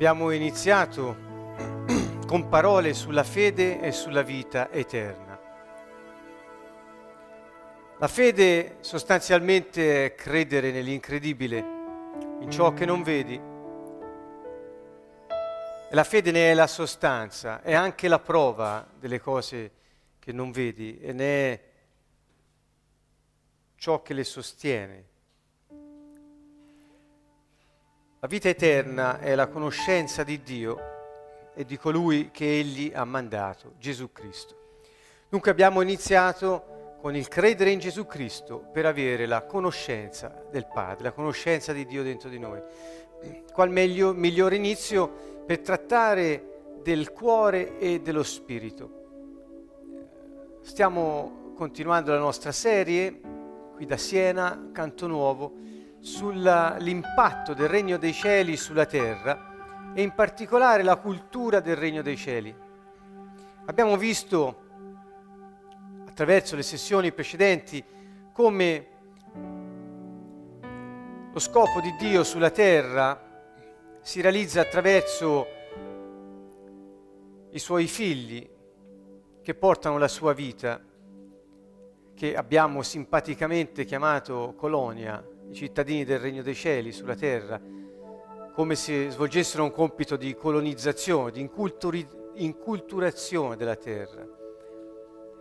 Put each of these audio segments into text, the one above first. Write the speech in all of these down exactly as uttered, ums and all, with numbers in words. Abbiamo iniziato con parole sulla fede e sulla vita eterna. La fede sostanzialmente è credere nell'incredibile, in ciò che non vedi. E la fede ne è la sostanza, è anche la prova delle cose che non vedi e ne è ciò che le sostiene. La vita eterna è la conoscenza di Dio e di colui che Egli ha mandato, Gesù Cristo. Dunque abbiamo iniziato con il credere in Gesù Cristo per avere la conoscenza del Padre, la conoscenza di Dio dentro di noi. Qual meglio, migliore inizio per trattare del cuore e dello spirito. Stiamo continuando la nostra serie, qui da Siena, Canto Nuovo, sull'impatto del Regno dei Cieli sulla terra, e in particolare la cultura del Regno dei Cieli. Abbiamo visto attraverso le sessioni precedenti come lo scopo di Dio sulla terra si realizza attraverso i Suoi figli che portano la sua vita, che abbiamo simpaticamente chiamato colonia, i cittadini del Regno dei Cieli sulla terra, come se svolgessero un compito di colonizzazione, di inculturi, inculturazione della terra.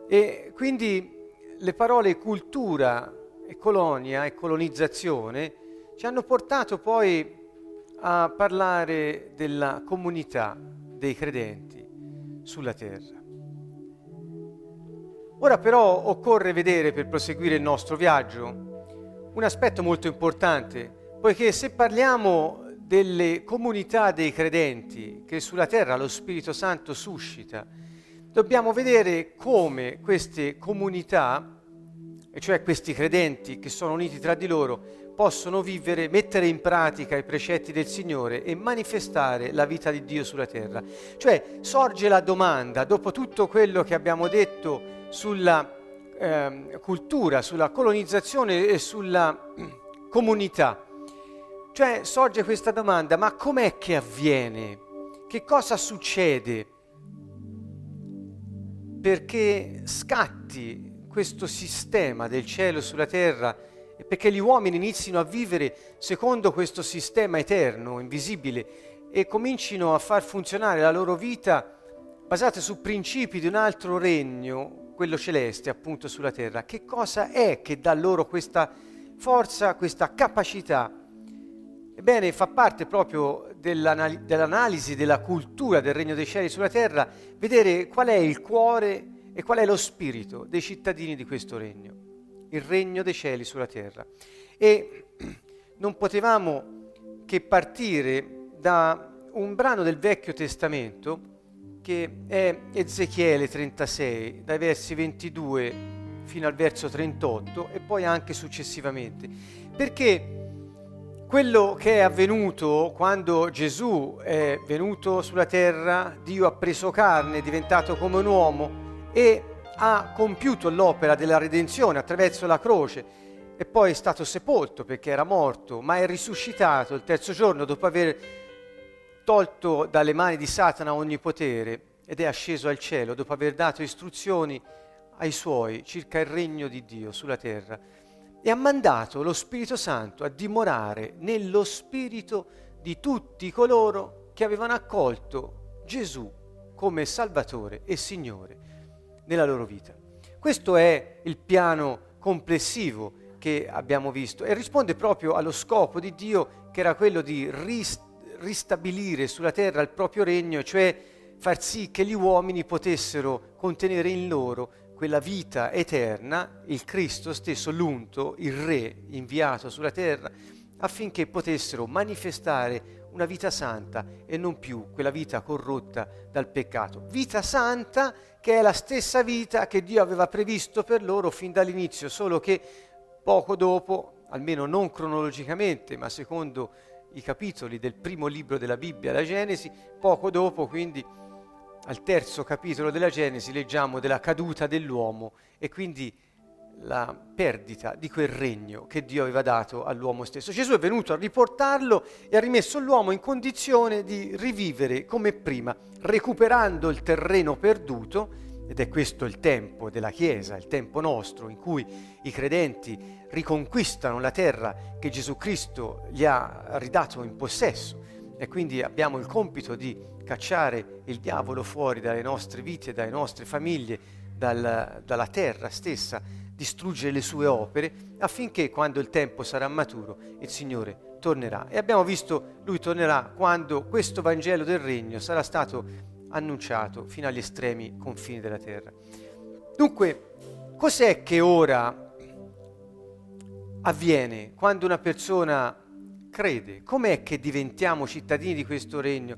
E quindi le parole cultura e colonia e colonizzazione ci hanno portato poi a parlare della comunità dei credenti sulla terra. Ora però occorre vedere, per proseguire il nostro viaggio, un aspetto molto importante, poiché se parliamo delle comunità dei credenti che sulla terra lo Spirito Santo suscita, dobbiamo vedere come queste comunità, e cioè questi credenti che sono uniti tra di loro, possono vivere, mettere in pratica i precetti del Signore e manifestare la vita di Dio sulla terra. Cioè sorge la domanda, dopo tutto quello che abbiamo detto sulla eh, cultura, sulla colonizzazione e sulla comunità, cioè sorge questa domanda, ma com'è che avviene? Che cosa succede? Perché scatti questo sistema del cielo sulla terra e perché gli uomini inizino a vivere secondo questo sistema eterno, invisibile, e comincino a far funzionare la loro vita basata su principi di un altro regno, quello celeste, appunto sulla terra. Che cosa è che dà loro questa forza, questa capacità? Ebbene, fa parte proprio dell'anal- dell'analisi della cultura del Regno dei Cieli sulla terra, vedere qual è il cuore e qual è lo spirito dei cittadini di questo regno, il Regno dei Cieli sulla terra. E non potevamo che partire da un brano del Vecchio Testamento, che è Ezechiele trentasei, dai versi ventidue fino al verso trentotto, e poi anche successivamente, perché quello che è avvenuto quando Gesù è venuto sulla terra, Dio ha preso carne, è diventato come un uomo e ha compiuto l'opera della redenzione attraverso la croce, e poi è stato sepolto perché era morto, ma è risuscitato il terzo giorno dopo aver tolto dalle mani di Satana ogni potere, ed è asceso al cielo dopo aver dato istruzioni ai suoi circa il regno di Dio sulla terra. E ha mandato lo Spirito Santo a dimorare nello spirito di tutti coloro che avevano accolto Gesù come Salvatore e Signore nella loro vita. Questo è il piano complessivo che abbiamo visto e risponde proprio allo scopo di Dio, che era quello di rist- ristabilire sulla terra il proprio regno, cioè far sì che gli uomini potessero contenere in loro quella vita eterna, il Cristo stesso, l'unto, il Re inviato sulla terra, affinché potessero manifestare una vita santa e non più quella vita corrotta dal peccato. Vita santa che è la stessa vita che Dio aveva previsto per loro fin dall'inizio, solo che poco dopo, almeno non cronologicamente, ma secondo i capitoli del primo libro della Bibbia, la Genesi, poco dopo, quindi al terzo capitolo della Genesi, leggiamo della caduta dell'uomo, e quindi la perdita di quel regno che Dio aveva dato all'uomo stesso. Gesù è venuto a riportarlo e ha rimesso l'uomo in condizione di rivivere come prima, recuperando il terreno perduto, ed è questo il tempo della Chiesa, il tempo nostro, in cui i credenti riconquistano la terra che Gesù Cristo gli ha ridato in possesso. E quindi abbiamo il compito di cacciare il diavolo fuori dalle nostre vite, dalle nostre famiglie, dal, dalla terra stessa, distruggere le sue opere, affinché quando il tempo sarà maturo il Signore tornerà. E abbiamo visto, Lui tornerà quando questo Vangelo del Regno sarà stato annunciato fino agli estremi confini della terra. Dunque, cos'è che ora avviene quando una persona crede? Com'è che diventiamo cittadini di questo regno?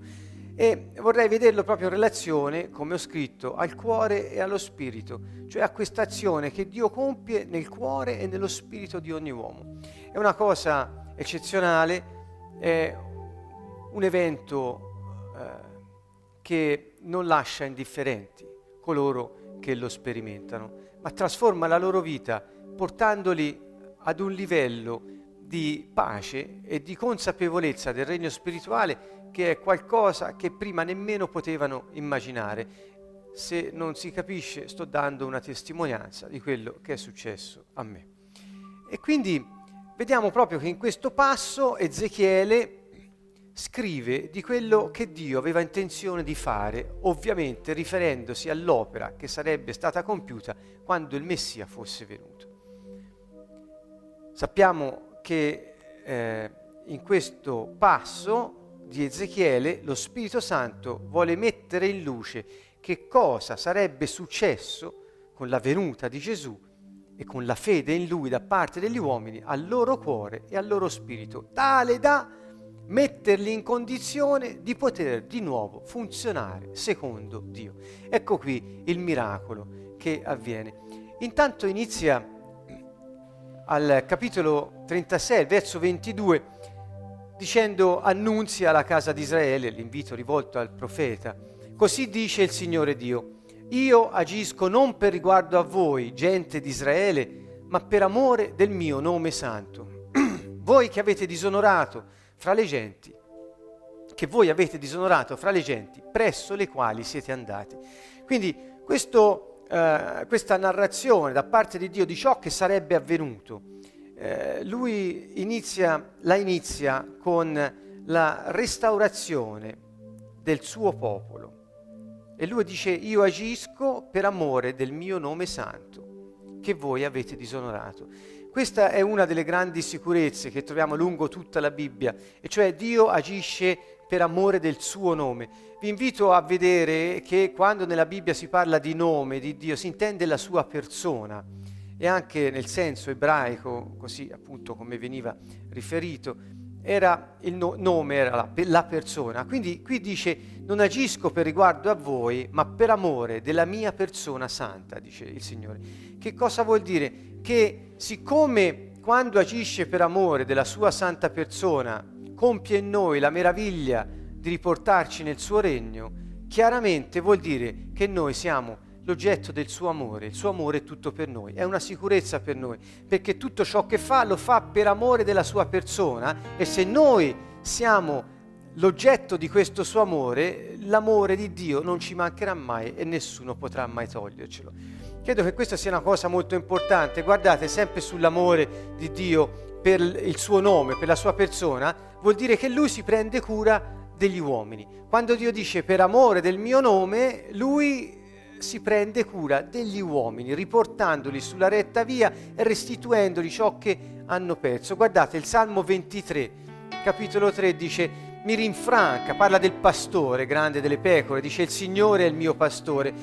E vorrei vederlo proprio in relazione, come ho scritto, al cuore e allo spirito, cioè a questa azione che Dio compie nel cuore e nello spirito di ogni uomo. È una cosa eccezionale, è un evento eh, che non lascia indifferenti coloro che lo sperimentano, ma trasforma la loro vita portandoli ad un livello di pace e di consapevolezza del regno spirituale, che è qualcosa che prima nemmeno potevano immaginare. Se non si capisce, sto dando una testimonianza di quello che è successo a me. E quindi vediamo proprio che in questo passo Ezechiele scrive di quello che Dio aveva intenzione di fare, ovviamente riferendosi all'opera che sarebbe stata compiuta quando il Messia fosse venuto. Sappiamo che eh, in questo passo di Ezechiele lo Spirito Santo vuole mettere in luce che cosa sarebbe successo con la venuta di Gesù e con la fede in Lui da parte degli uomini al loro cuore e al loro spirito, tale da metterli in condizione di poter di nuovo funzionare secondo Dio. Ecco qui il miracolo che avviene. Intanto inizia al capitolo trentasei, verso ventidue, dicendo: annunzia alla casa di Israele, l'invito rivolto al profeta. Così dice il Signore Dio: io agisco non per riguardo a voi, gente di Israele, ma per amore del mio nome santo. Voi che avete disonorato fra le genti, che voi avete disonorato fra le genti, presso le quali siete andati. Quindi questo, eh, questa narrazione da parte di Dio di ciò che sarebbe avvenuto, eh, lui inizia, la inizia con la restaurazione del suo popolo. E lui dice: io agisco per amore del mio nome santo, che voi avete disonorato. Questa è una delle grandi sicurezze che troviamo lungo tutta la Bibbia, e cioè Dio agisce per amore del suo nome. Vi invito a vedere che quando nella Bibbia si parla di nome di Dio si intende la sua persona, e anche nel senso ebraico, così appunto come veniva riferito, era il no- nome, era la, la persona. Quindi qui dice: non agisco per riguardo a voi, ma per amore della mia persona santa, dice il Signore. Che cosa vuol dire? Che siccome quando agisce per amore della sua santa persona compie in noi la meraviglia di riportarci nel suo regno, chiaramente vuol dire che noi siamo l'oggetto del suo amore. Il suo amore è tutto per noi, è una sicurezza per noi, perché tutto ciò che fa lo fa per amore della sua persona, e se noi siamo l'oggetto di questo suo amore, l'amore di Dio non ci mancherà mai e nessuno potrà mai togliercelo. Credo che questa sia una cosa molto importante. Guardate, sempre sull'amore di Dio per il suo nome, per la sua persona, vuol dire che Lui si prende cura degli uomini. Quando Dio dice per amore del mio nome, Lui si prende cura degli uomini, riportandoli sulla retta via e restituendoli ciò che hanno perso. Guardate, il Salmo ventitré, capitolo tre, dice: mi rinfranca, parla del pastore grande delle pecore, dice: il Signore è il mio pastore,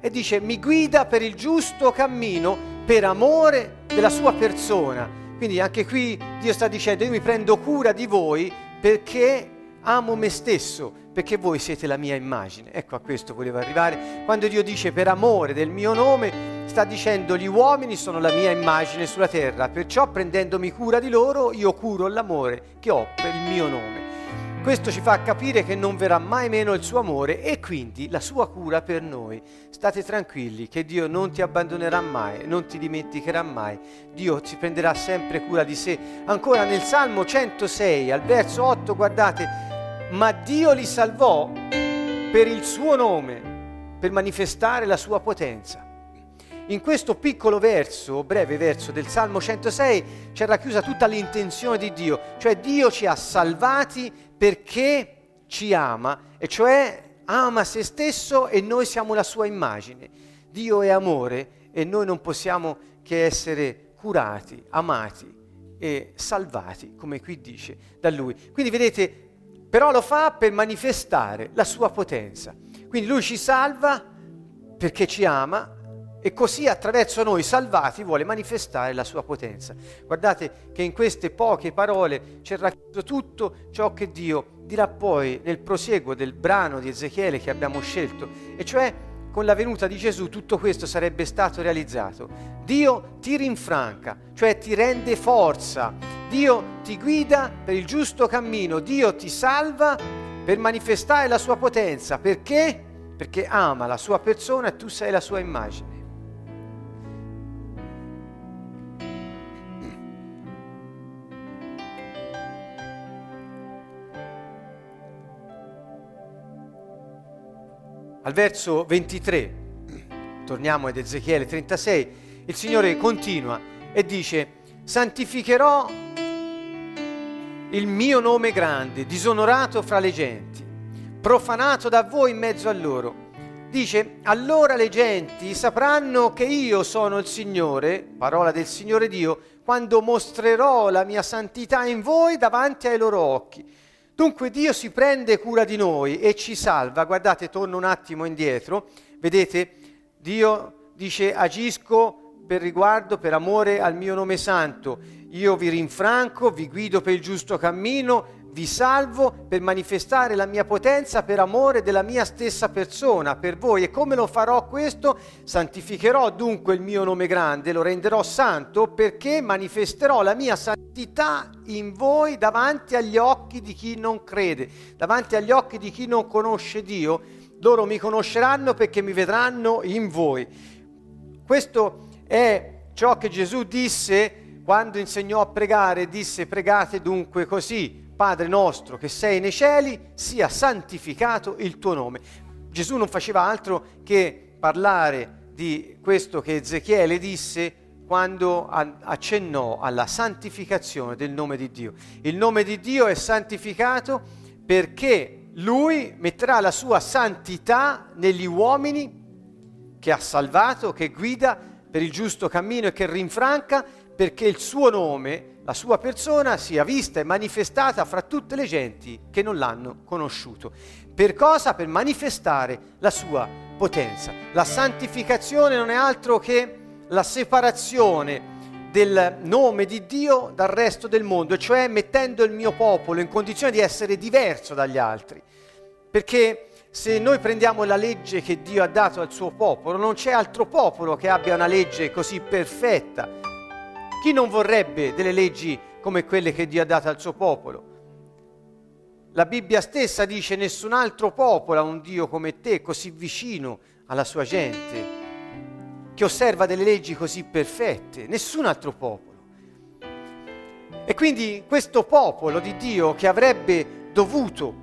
e dice: mi guida per il giusto cammino per amore della sua persona. Quindi anche qui Dio sta dicendo: io mi prendo cura di voi perché amo me stesso, perché voi siete la mia immagine. Ecco, a questo volevo arrivare. Quando Dio dice per amore del mio nome, sta dicendo: gli uomini sono la mia immagine sulla terra, perciò prendendomi cura di loro io curo l'amore che ho per il mio nome. Questo ci fa capire che non verrà mai meno il suo amore e quindi la sua cura per noi. State tranquilli che Dio non ti abbandonerà mai, non ti dimenticherà mai. Dio si prenderà sempre cura di sé. Ancora nel Salmo centosei, al verso otto, guardate, ma Dio li salvò per il suo nome, per manifestare la sua potenza. In questo piccolo verso, breve verso del Salmo centosei c'è racchiusa tutta l'intenzione di Dio, cioè Dio ci ha salvati perché ci ama, e cioè ama se stesso e noi siamo la sua immagine. Dio è amore e noi non possiamo che essere curati, amati e salvati, come qui dice, da Lui. Quindi vedete, però lo fa per manifestare la sua potenza. Quindi Lui ci salva perché ci ama, e così attraverso noi salvati vuole manifestare la sua potenza. Guardate che in queste poche parole c'è racchiuso tutto ciò che Dio dirà poi nel prosieguo del brano di Ezechiele che abbiamo scelto, e cioè con la venuta di Gesù tutto questo sarebbe stato realizzato. Dio ti rinfranca, cioè ti rende forza, Dio ti guida per il giusto cammino, Dio ti salva per manifestare la sua potenza. Perché? Perché ama la sua persona e tu sei la sua immagine. Al verso ventitré, torniamo ad Ezechiele trentasei, il Signore continua e dice: «Santificherò il mio nome grande, disonorato fra le genti, profanato da voi in mezzo a loro». Dice: «Allora le genti sapranno che io sono il Signore, parola del Signore Dio, quando mostrerò la mia santità in voi davanti ai loro occhi». Dunque Dio si prende cura di noi e ci salva. Guardate, torno un attimo indietro, vedete, Dio dice: agisco per riguardo, per amore al mio nome santo, io vi rinfranco, vi guido per il giusto cammino, vi salvo per manifestare la mia potenza, per amore della mia stessa persona, per voi. E come lo farò questo? Santificherò dunque il mio nome grande, lo renderò santo, perché manifesterò la mia santità in voi davanti agli occhi di chi non crede, davanti agli occhi di chi non conosce Dio. Loro mi conosceranno perché mi vedranno in voi. Questo è ciò che Gesù disse quando insegnò a pregare, disse: pregate dunque così, Padre nostro che sei nei cieli, sia santificato il tuo nome. Gesù non faceva altro che parlare di questo che Ezechiele disse quando accennò alla santificazione del nome di Dio. Il nome di Dio è santificato perché Lui metterà la sua santità negli uomini che ha salvato, che guida per il giusto cammino e che rinfranca, perché il suo nome, la sua persona, sia vista e manifestata fra tutte le genti che non l'hanno conosciuto. Per cosa? Per manifestare la sua potenza. La santificazione non è altro che la separazione del nome di Dio dal resto del mondo, cioè mettendo il mio popolo in condizione di essere diverso dagli altri. Perché se noi prendiamo la legge che Dio ha dato al suo popolo, non c'è altro popolo che abbia una legge così perfetta. Chi non vorrebbe delle leggi come quelle che Dio ha dato al suo popolo? La Bibbia stessa dice: nessun altro popolo ha un Dio come te, così vicino alla sua gente, che osserva delle leggi così perfette. Nessun altro popolo. E quindi questo popolo di Dio, che avrebbe dovuto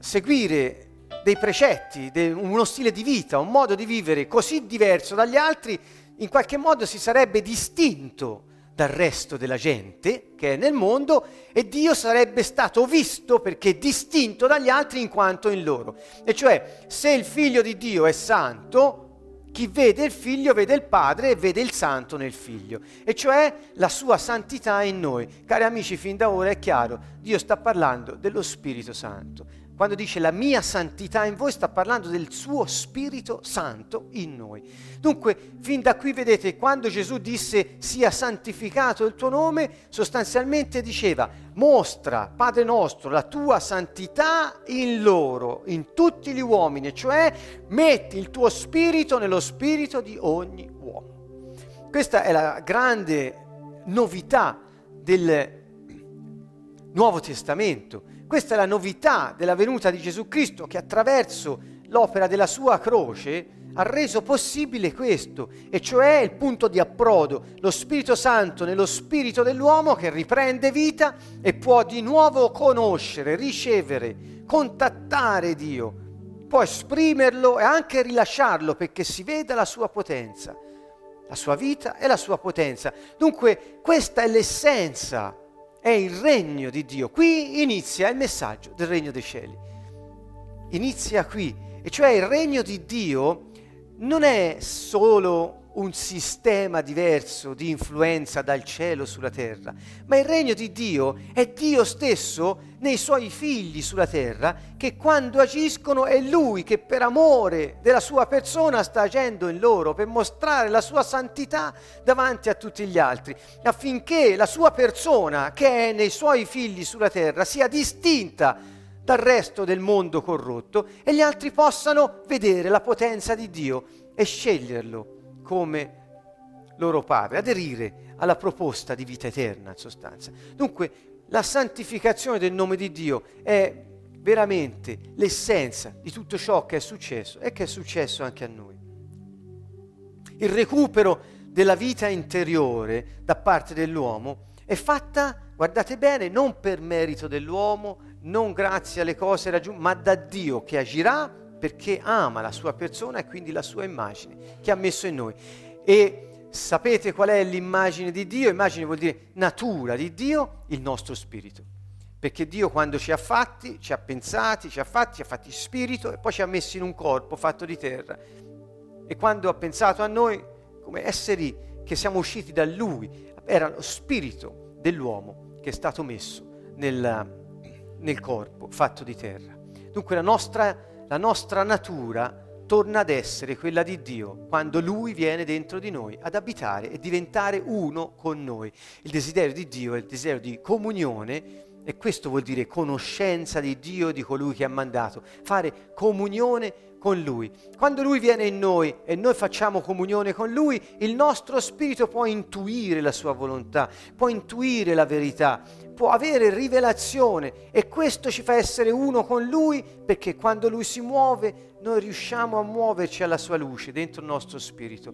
seguire dei precetti, uno stile di vita, un modo di vivere così diverso dagli altri, in qualche modo si sarebbe distinto dal resto della gente che è nel mondo, e Dio sarebbe stato visto perché distinto dagli altri in quanto in loro. E cioè, se il figlio di Dio è santo, chi vede il figlio vede il padre e vede il santo nel figlio, e cioè la sua santità in noi. Cari amici, fin da ora è chiaro, Dio sta parlando dello Spirito Santo. Quando dice la mia santità in voi, sta parlando del suo Spirito Santo in noi. Dunque, fin da qui vedete, quando Gesù disse sia santificato il tuo nome, sostanzialmente diceva: mostra, Padre nostro, la tua santità in loro, in tutti gli uomini, cioè metti il tuo spirito nello spirito di ogni uomo. Questa è la grande novità del Nuovo Testamento. Questa è la novità della venuta di Gesù Cristo, che attraverso l'opera della sua croce ha reso possibile questo, e cioè il punto di approdo, lo Spirito Santo nello spirito dell'uomo che riprende vita e può di nuovo conoscere, ricevere, contattare Dio, può esprimerlo e anche rilasciarlo perché si veda la sua potenza, la sua vita e la sua potenza. Dunque questa è l'essenza, è il regno di Dio. Qui inizia il messaggio del Regno dei Cieli, inizia qui, e cioè il regno di Dio non è solo un sistema diverso di influenza dal cielo sulla terra, ma il regno di Dio è Dio stesso nei suoi figli sulla terra, che quando agiscono è Lui che per amore della sua persona sta agendo in loro per mostrare la sua santità davanti a tutti gli altri, affinché la sua persona che è nei suoi figli sulla terra sia distinta dal resto del mondo corrotto e gli altri possano vedere la potenza di Dio e sceglierlo come loro padre, aderire alla proposta di vita eterna in sostanza. Dunque la santificazione del nome di Dio è veramente l'essenza di tutto ciò che è successo e che è successo anche a noi. Il recupero della vita interiore da parte dell'uomo è fatta, guardate bene, non per merito dell'uomo, non grazie alle cose raggiunte, ma da Dio che agirà perché ama la sua persona e quindi la sua immagine che ha messo in noi. E sapete qual è l'immagine di Dio? Immagine vuol dire natura di Dio, il nostro spirito. Perché Dio quando ci ha fatti, ci ha pensati, ci ha fatti, ci ha fatti spirito e poi ci ha messi in un corpo fatto di terra. E quando ha pensato a noi come esseri che siamo usciti da Lui, era lo spirito dell'uomo che è stato messo nel, nel corpo fatto di terra. Dunque la nostra La nostra natura torna ad essere quella di Dio quando Lui viene dentro di noi ad abitare e diventare uno con noi. Il desiderio di Dio è il desiderio di comunione, e questo vuol dire conoscenza di Dio, di colui che ha mandato, fare comunione con Lui. Quando Lui viene in noi e noi facciamo comunione con Lui, il nostro spirito può intuire la sua volontà, può intuire la verità, può avere rivelazione, e questo ci fa essere uno con Lui, perché quando Lui si muove noi riusciamo a muoverci alla sua luce dentro il nostro spirito.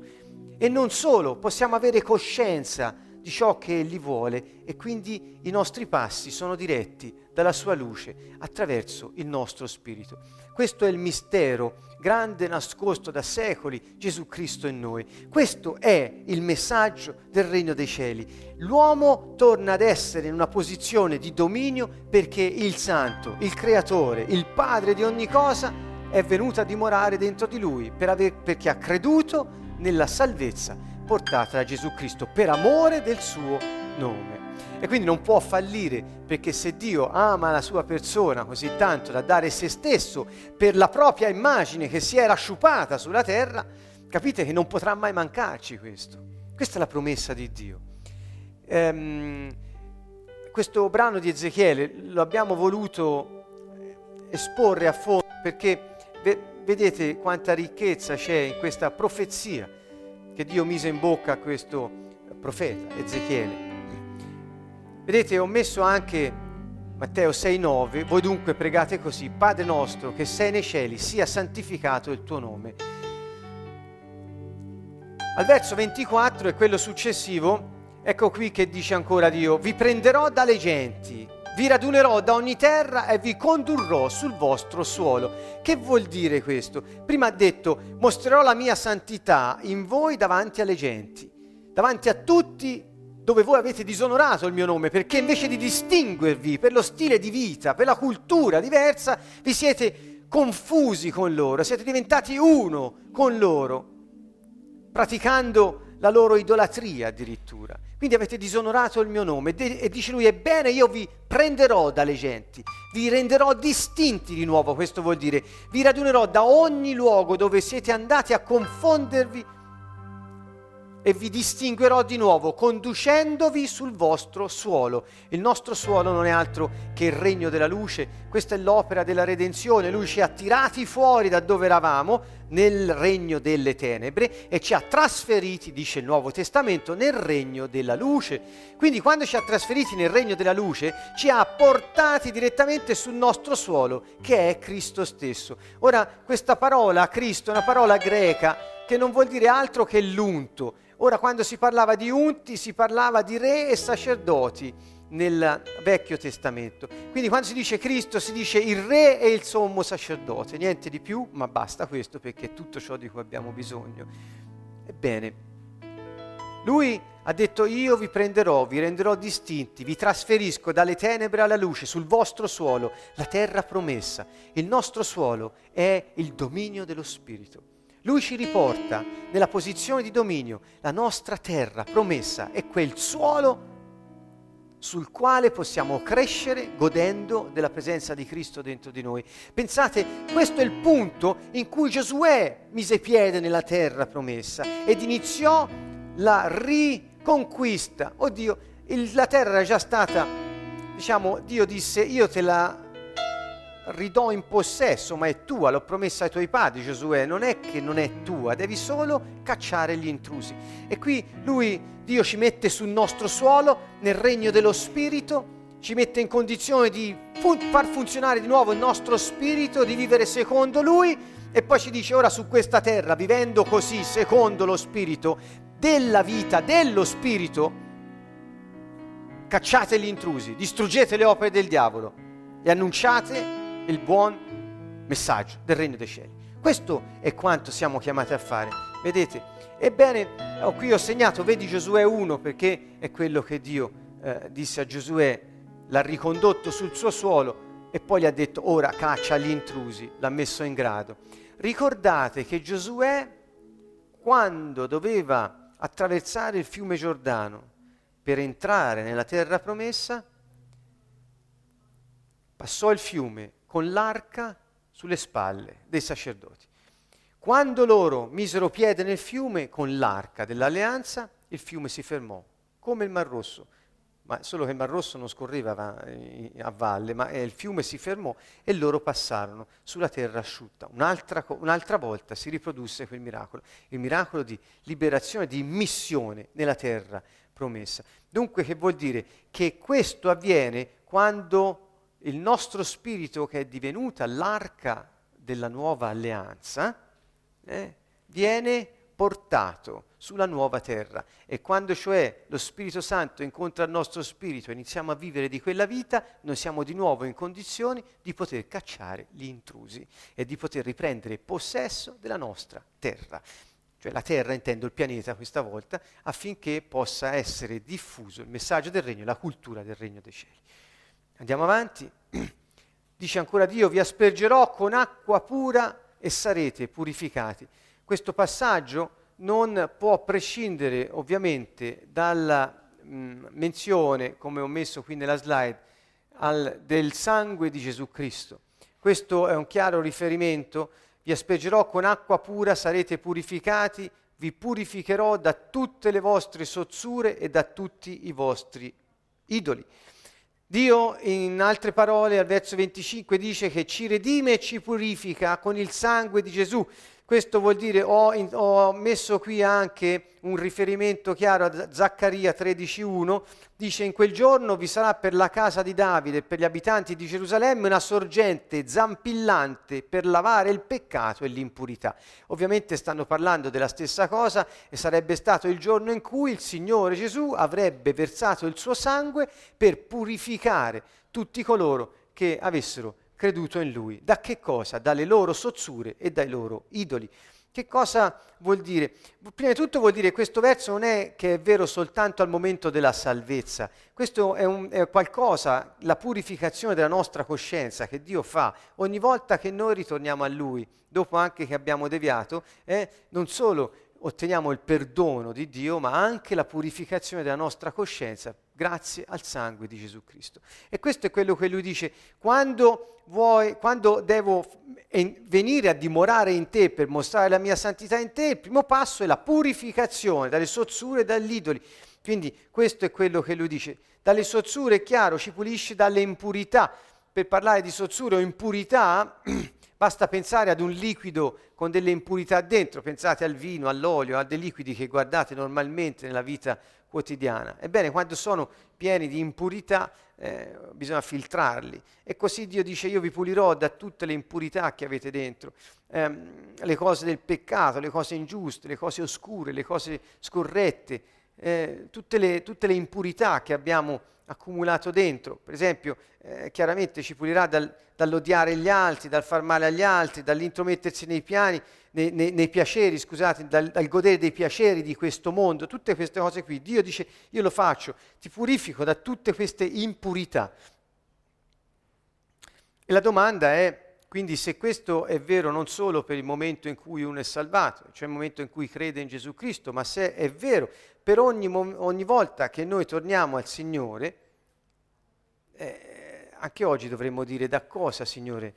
E non solo, possiamo avere coscienza di ciò che Egli vuole, e quindi i nostri passi sono diretti dalla sua luce attraverso il nostro spirito. Questo è il mistero grande nascosto da secoli, Gesù Cristo in noi. Questo è il messaggio del Regno dei Cieli. L'uomo torna ad essere in una posizione di dominio perché il Santo, il Creatore, il Padre di ogni cosa è venuto a dimorare dentro di lui per aver, perché ha creduto nella salvezza portata da Gesù Cristo per amore del suo nome. E quindi non può fallire, perché se Dio ama la sua persona così tanto da dare se stesso per la propria immagine che si era sciupata sulla terra, capite che non potrà mai mancarci questo. Questa è la promessa di Dio. Ehm, questo brano di Ezechiele lo abbiamo voluto esporre a fondo perché vedete quanta ricchezza c'è in questa profezia che Dio mise in bocca a questo profeta Ezechiele. Vedete, ho messo anche Matteo sei nove, voi dunque pregate così: Padre nostro che sei nei cieli, sia santificato il tuo nome. Al verso ventiquattro e quello successivo, ecco qui che dice ancora Dio: vi prenderò dalle genti, vi radunerò da ogni terra e vi condurrò sul vostro suolo. Che vuol dire questo? Prima ha detto: mostrerò la mia santità in voi davanti alle genti, davanti a tutti dove voi avete disonorato il mio nome, perché invece di distinguervi per lo stile di vita, per la cultura diversa, vi siete confusi con loro, siete diventati uno con loro, praticando la loro idolatria addirittura. Quindi avete disonorato il mio nome. E dice lui: ebbene io vi prenderò dalle genti, vi renderò distinti di nuovo, questo vuol dire vi radunerò da ogni luogo dove siete andati a confondervi e vi distinguerò di nuovo, conducendovi sul vostro suolo. Il nostro suolo non è altro che il regno della luce. Questa è l'opera della redenzione. Lui ci ha tirati fuori da dove eravamo, nel regno delle tenebre, e ci ha trasferiti, dice il Nuovo Testamento, nel regno della luce. Quindi quando ci ha trasferiti nel regno della luce, ci ha portati direttamente sul nostro suolo, che è Cristo stesso. Ora, questa parola Cristo è una parola greca che non vuol dire altro che l'unto. Ora, quando si parlava di unti, si parlava di re e sacerdoti nel Vecchio Testamento. Quindi quando si dice Cristo, si dice il re e il sommo sacerdote. Niente di più, ma basta questo, perché è tutto ciò di cui abbiamo bisogno. Ebbene, lui ha detto: io vi prenderò, vi renderò distinti, vi trasferisco dalle tenebre alla luce, sul vostro suolo, la terra promessa. Il nostro suolo è il dominio dello Spirito. Lui ci riporta nella posizione di dominio. La nostra terra promessa è quel suolo sul quale possiamo crescere godendo della presenza di Cristo dentro di noi. Pensate, questo è il punto in cui Giosuè mise piede nella terra promessa ed iniziò la riconquista. Oddio, il, la terra era già stata, diciamo, Dio disse: io te la ridò in possesso, ma è tua, l'ho promessa ai tuoi padri. Giosuè, non è che non è tua, devi solo cacciare gli intrusi. E qui lui, Dio, ci mette sul nostro suolo, nel regno dello Spirito, ci mette in condizione di fun- far funzionare di nuovo il nostro spirito, di vivere secondo lui, e poi ci dice: ora su questa terra, vivendo così secondo lo spirito della vita, dello spirito, cacciate gli intrusi, distruggete le opere del diavolo e annunciate il buon messaggio del Regno dei Cieli. Questo è quanto siamo chiamati a fare, vedete? Ebbene, ho qui ho segnato, vedi, Giosuè uno, perché è quello che Dio eh, disse a Giosuè, l'ha ricondotto sul suo suolo e poi gli ha detto: ora caccia gli intrusi, l'ha messo in grado. Ricordate che Giosuè, quando doveva attraversare il fiume Giordano per entrare nella terra promessa, passò il fiume con l'arca sulle spalle dei sacerdoti. Quando loro misero piede nel fiume con l'arca dell'alleanza, il fiume si fermò, come il Mar Rosso, ma solo che il Mar Rosso non scorreva a valle, ma il fiume si fermò e loro passarono sulla terra asciutta. Un'altra, un'altra volta si riprodusse quel miracolo, il miracolo di liberazione, di immissione nella terra promessa. Dunque, che vuol dire? Che questo avviene quando il nostro spirito, che è divenuta l'arca della nuova alleanza, eh, viene portato sulla nuova terra, e quando cioè lo Spirito Santo incontra il nostro spirito e iniziamo a vivere di quella vita, noi siamo di nuovo in condizioni di poter cacciare gli intrusi e di poter riprendere possesso della nostra terra. Cioè la terra, intendo il pianeta questa volta, affinché possa essere diffuso il messaggio del regno e la cultura del regno dei cieli. Andiamo avanti. Dice ancora Dio: vi aspergerò con acqua pura e sarete purificati. Questo passaggio non può prescindere ovviamente dalla mh, menzione, come ho messo qui nella slide, al, del sangue di Gesù Cristo. Questo è un chiaro riferimento. Vi aspergerò con acqua pura, sarete purificati, vi purificherò da tutte le vostre sozzure e da tutti i vostri idoli. Dio, in altre parole, al verso venticinque dice che ci redime e ci purifica con il sangue di Gesù. Questo vuol dire, ho, in, ho messo qui anche un riferimento chiaro a Zaccaria tredici uno, dice: in quel giorno vi sarà per la casa di Davide e per gli abitanti di Gerusalemme una sorgente zampillante per lavare il peccato e l'impurità. Ovviamente stanno parlando della stessa cosa, e sarebbe stato il giorno in cui il Signore Gesù avrebbe versato il suo sangue per purificare tutti coloro che avessero creduto in lui. Da che cosa? Dalle loro sozzure e dai loro idoli. Che cosa vuol dire? Prima di tutto vuol dire che questo verso non è che è vero soltanto al momento della salvezza. Questo è, un, è qualcosa, la purificazione della nostra coscienza che Dio fa ogni volta che noi ritorniamo a Lui, dopo anche che abbiamo deviato, eh, non solo otteniamo il perdono di Dio, ma anche la purificazione della nostra coscienza grazie al sangue di Gesù Cristo. E questo è quello che lui dice: quando vuoi, quando devo venire a dimorare in te per mostrare la mia santità in te, il primo passo è la purificazione dalle sozzure e dagli idoli. Quindi questo è quello che lui dice. Dalle sozzure, è chiaro, ci pulisce dalle impurità. Per parlare di sozzure o impurità basta pensare ad un liquido con delle impurità dentro, pensate al vino, all'olio, a dei liquidi che guardate normalmente nella vita quotidiana. Ebbene, quando sono pieni di impurità eh, bisogna filtrarli. E così Dio dice: io vi pulirò da tutte le impurità che avete dentro, eh, le cose del peccato, le cose ingiuste, le cose oscure, le cose scorrette, eh, tutte le, tutte le impurità che abbiamo accumulato dentro. Per esempio, eh, chiaramente ci pulirà dal, dall'odiare gli altri, dal far male agli altri, dall'intromettersi nei piani, nei, nei, nei piaceri, scusate, dal, dal godere dei piaceri di questo mondo, tutte queste cose qui. Dio dice: io lo faccio, ti purifico da tutte queste impurità. E la domanda è, quindi, se questo è vero non solo per il momento in cui uno è salvato, cioè il momento in cui crede in Gesù Cristo, ma se è vero per ogni, ogni volta che noi torniamo al Signore, eh, anche oggi dovremmo dire: da cosa, Signore,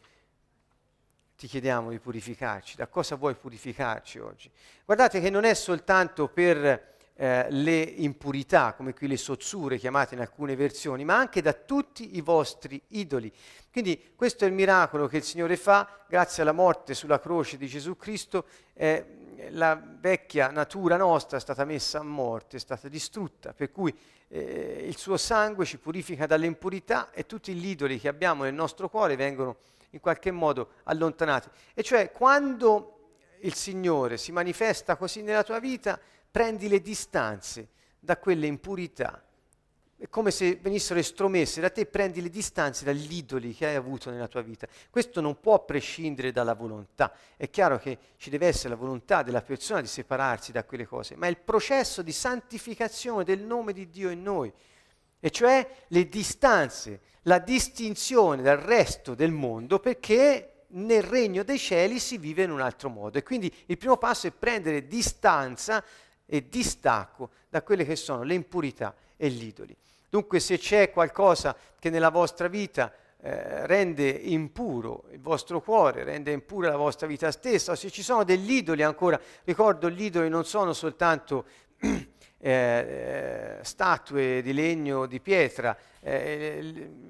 ti chiediamo di purificarci? Da cosa vuoi purificarci oggi? Guardate che non è soltanto per eh, le impurità, come qui le sozzure chiamate in alcune versioni, ma anche da tutti i vostri idoli. Quindi questo è il miracolo che il Signore fa grazie alla morte sulla croce di Gesù Cristo. eh, La vecchia natura nostra è stata messa a morte, è stata distrutta, per cui eh, il suo sangue ci purifica dalle impurità e tutti gli idoli che abbiamo nel nostro cuore vengono in qualche modo allontanati. E cioè, quando il Signore si manifesta così nella tua vita, prendi le distanze da quelle impurità. È come se venissero estromesse da te, prendi le distanze dagli idoli che hai avuto nella tua vita. Questo non può prescindere dalla volontà. È chiaro che ci deve essere la volontà della persona di separarsi da quelle cose, ma è il processo di santificazione del nome di Dio in noi, e cioè le distanze, la distinzione dal resto del mondo, perché nel Regno dei Cieli si vive in un altro modo. E quindi il primo passo è prendere distanza e distacco da quelle che sono le impurità e gli idoli. Dunque, se c'è qualcosa che nella vostra vita eh, rende impuro il vostro cuore, rende impura la vostra vita stessa, o se ci sono degli idoli ancora, ricordo, gli idoli non sono soltanto eh, statue di legno, di pietra, eh,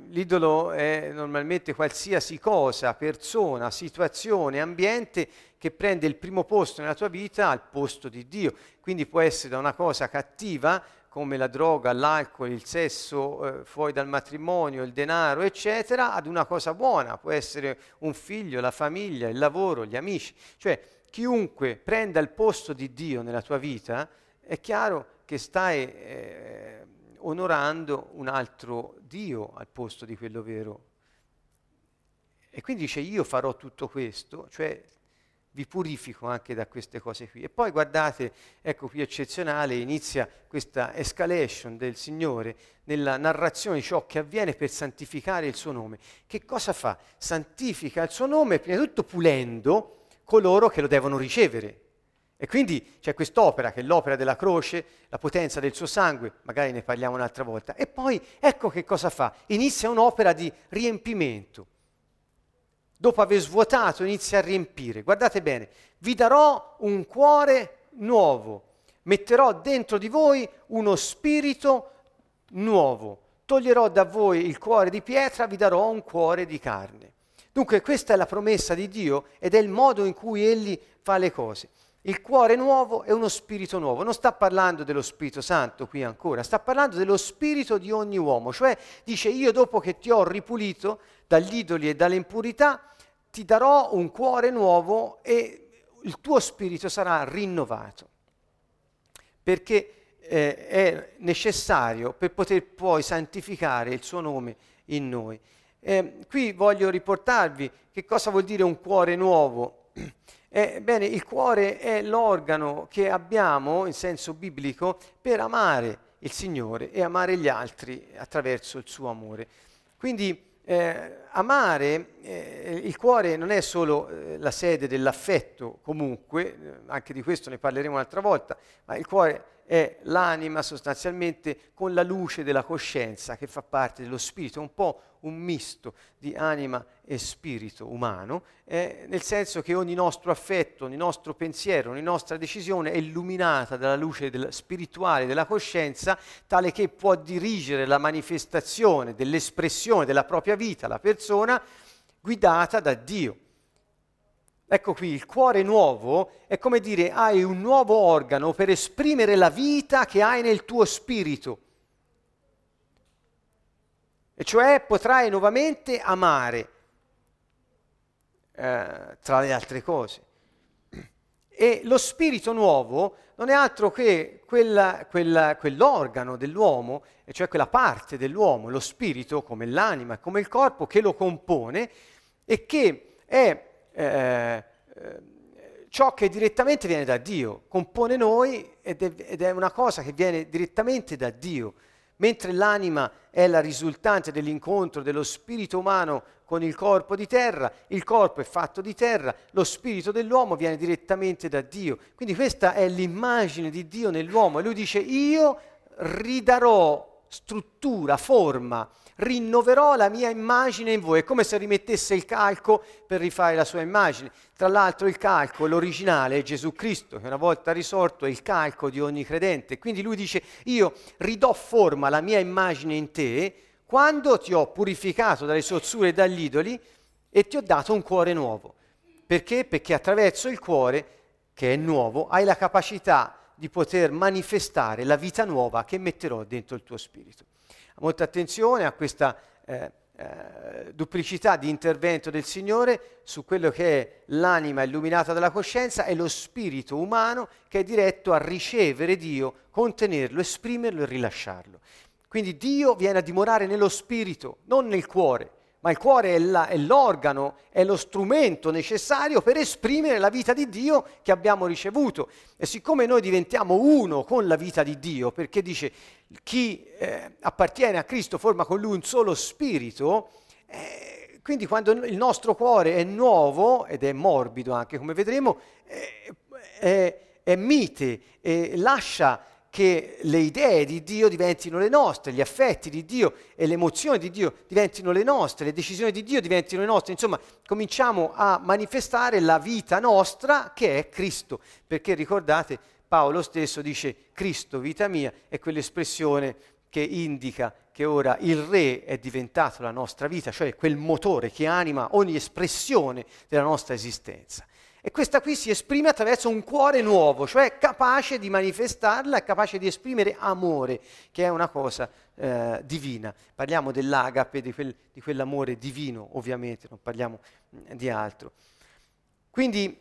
l'idolo è normalmente qualsiasi cosa, persona, situazione, ambiente che prende il primo posto nella tua vita al posto di Dio. Quindi può essere da una cosa cattiva, come la droga, l'alcol, il sesso eh, fuori dal matrimonio, il denaro, eccetera, ad una cosa buona. Può essere un figlio, la famiglia, il lavoro, gli amici. Cioè, chiunque prenda il posto di Dio nella tua vita, è chiaro che stai eh, onorando un altro Dio al posto di quello vero. E quindi dice: io farò tutto questo, cioè vi purifico anche da queste cose qui. E poi guardate, ecco qui eccezionale, inizia questa escalation del Signore nella narrazione di ciò che avviene per santificare il suo nome. Che cosa fa? Santifica il suo nome, prima di tutto pulendo coloro che lo devono ricevere. E quindi c'è quest'opera, che è l'opera della croce, la potenza del suo sangue, magari ne parliamo un'altra volta. E poi ecco che cosa fa, inizia un'opera di riempimento. Dopo aver svuotato inizia a riempire. Guardate bene: vi darò un cuore nuovo, metterò dentro di voi uno spirito nuovo, toglierò da voi il cuore di pietra, vi darò un cuore di carne. Dunque questa è la promessa di Dio ed è il modo in cui Egli fa le cose. Il cuore nuovo è uno spirito nuovo. Non sta parlando dello Spirito Santo qui ancora, sta parlando dello spirito di ogni uomo. Cioè dice: io, dopo che ti ho ripulito dagli idoli e dalle impurità, ti darò un cuore nuovo e il tuo spirito sarà rinnovato, perché eh, è necessario per poter poi santificare il suo nome in noi. Eh, qui voglio riportarvi che cosa vuol dire un cuore nuovo. Ebbene, il cuore è l'organo che abbiamo, in senso biblico, per amare il Signore e amare gli altri attraverso il suo amore. Quindi Eh, amare, eh, il cuore non è solo eh, la sede dell'affetto, comunque, eh, anche di questo ne parleremo un'altra volta, ma il cuore è l'anima sostanzialmente con la luce della coscienza che fa parte dello spirito, un po' un misto di anima e spirito umano, eh, nel senso che ogni nostro affetto, ogni nostro pensiero, ogni nostra decisione è illuminata dalla luce del, spirituale della coscienza, tale che può dirigere la manifestazione dell'espressione della propria vita, la persona, guidata da Dio. Ecco qui, il cuore nuovo è come dire hai un nuovo organo per esprimere la vita che hai nel tuo spirito. E cioè potrai nuovamente amare, eh, tra le altre cose. E lo spirito nuovo non è altro che quella, quella, quell'organo dell'uomo, e cioè quella parte dell'uomo, lo spirito come l'anima, come il corpo, che lo compone e che è... Eh, eh, ciò che direttamente viene da Dio, compone noi ed è, ed è una cosa che viene direttamente da Dio, mentre l'anima è la risultante dell'incontro dello spirito umano con il corpo di terra, il corpo è fatto di terra, lo spirito dell'uomo viene direttamente da Dio. Quindi questa è l'immagine di Dio nell'uomo e lui dice io ridarò struttura, forma, rinnoverò la mia immagine in voi. È come se rimettesse il calco per rifare la sua immagine. Tra l'altro il calco, l'originale, è Gesù Cristo, che una volta risorto è il calco di ogni credente. Quindi lui dice, io ridò forma alla mia immagine in te quando ti ho purificato dalle sozzure e dagli idoli e ti ho dato un cuore nuovo. Perché? Perché attraverso il cuore, che è nuovo, hai la capacità di poter manifestare la vita nuova che metterò dentro il tuo spirito. Molta attenzione a questa eh, eh, duplicità di intervento del Signore su quello che è l'anima illuminata dalla coscienza e lo spirito umano che è diretto a ricevere Dio, contenerlo, esprimerlo e rilasciarlo. Quindi Dio viene a dimorare nello spirito, non nel cuore, ma il cuore è, la, è l'organo, è lo strumento necessario per esprimere la vita di Dio che abbiamo ricevuto. E siccome noi diventiamo uno con la vita di Dio, perché dice chi eh, appartiene a Cristo forma con Lui un solo spirito, eh, quindi quando il nostro cuore è nuovo, ed è morbido anche come vedremo, eh, è, è mite, eh, lascia che le idee di Dio diventino le nostre, gli affetti di Dio e le emozioni di Dio diventino le nostre, le decisioni di Dio diventino le nostre. Insomma, cominciamo a manifestare la vita nostra che è Cristo. Perché ricordate, Paolo stesso dice Cristo, vita mia, è quell'espressione che indica che ora il Re è diventato la nostra vita, cioè quel motore che anima ogni espressione della nostra esistenza. E questa qui si esprime attraverso un cuore nuovo, cioè capace di manifestarla, capace di esprimere amore, che è una cosa eh, divina. Parliamo dell'agape, di, quel, di quell'amore divino, ovviamente, non parliamo di altro. Quindi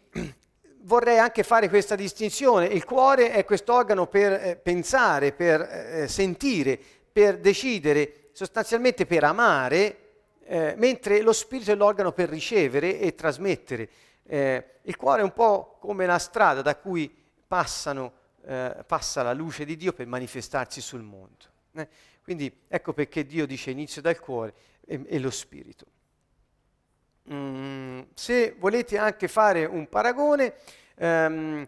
vorrei anche fare questa distinzione. Il cuore è quest'organo per eh, pensare, per eh, sentire, per decidere, sostanzialmente per amare, eh, mentre lo spirito è l'organo per ricevere e trasmettere. Eh, il cuore è un po' come la strada da cui passano, eh, passa la luce di Dio per manifestarsi sul mondo. Eh? Quindi ecco perché Dio dice inizio dal cuore e, e lo spirito. Mm, se volete anche fare un paragone, ehm,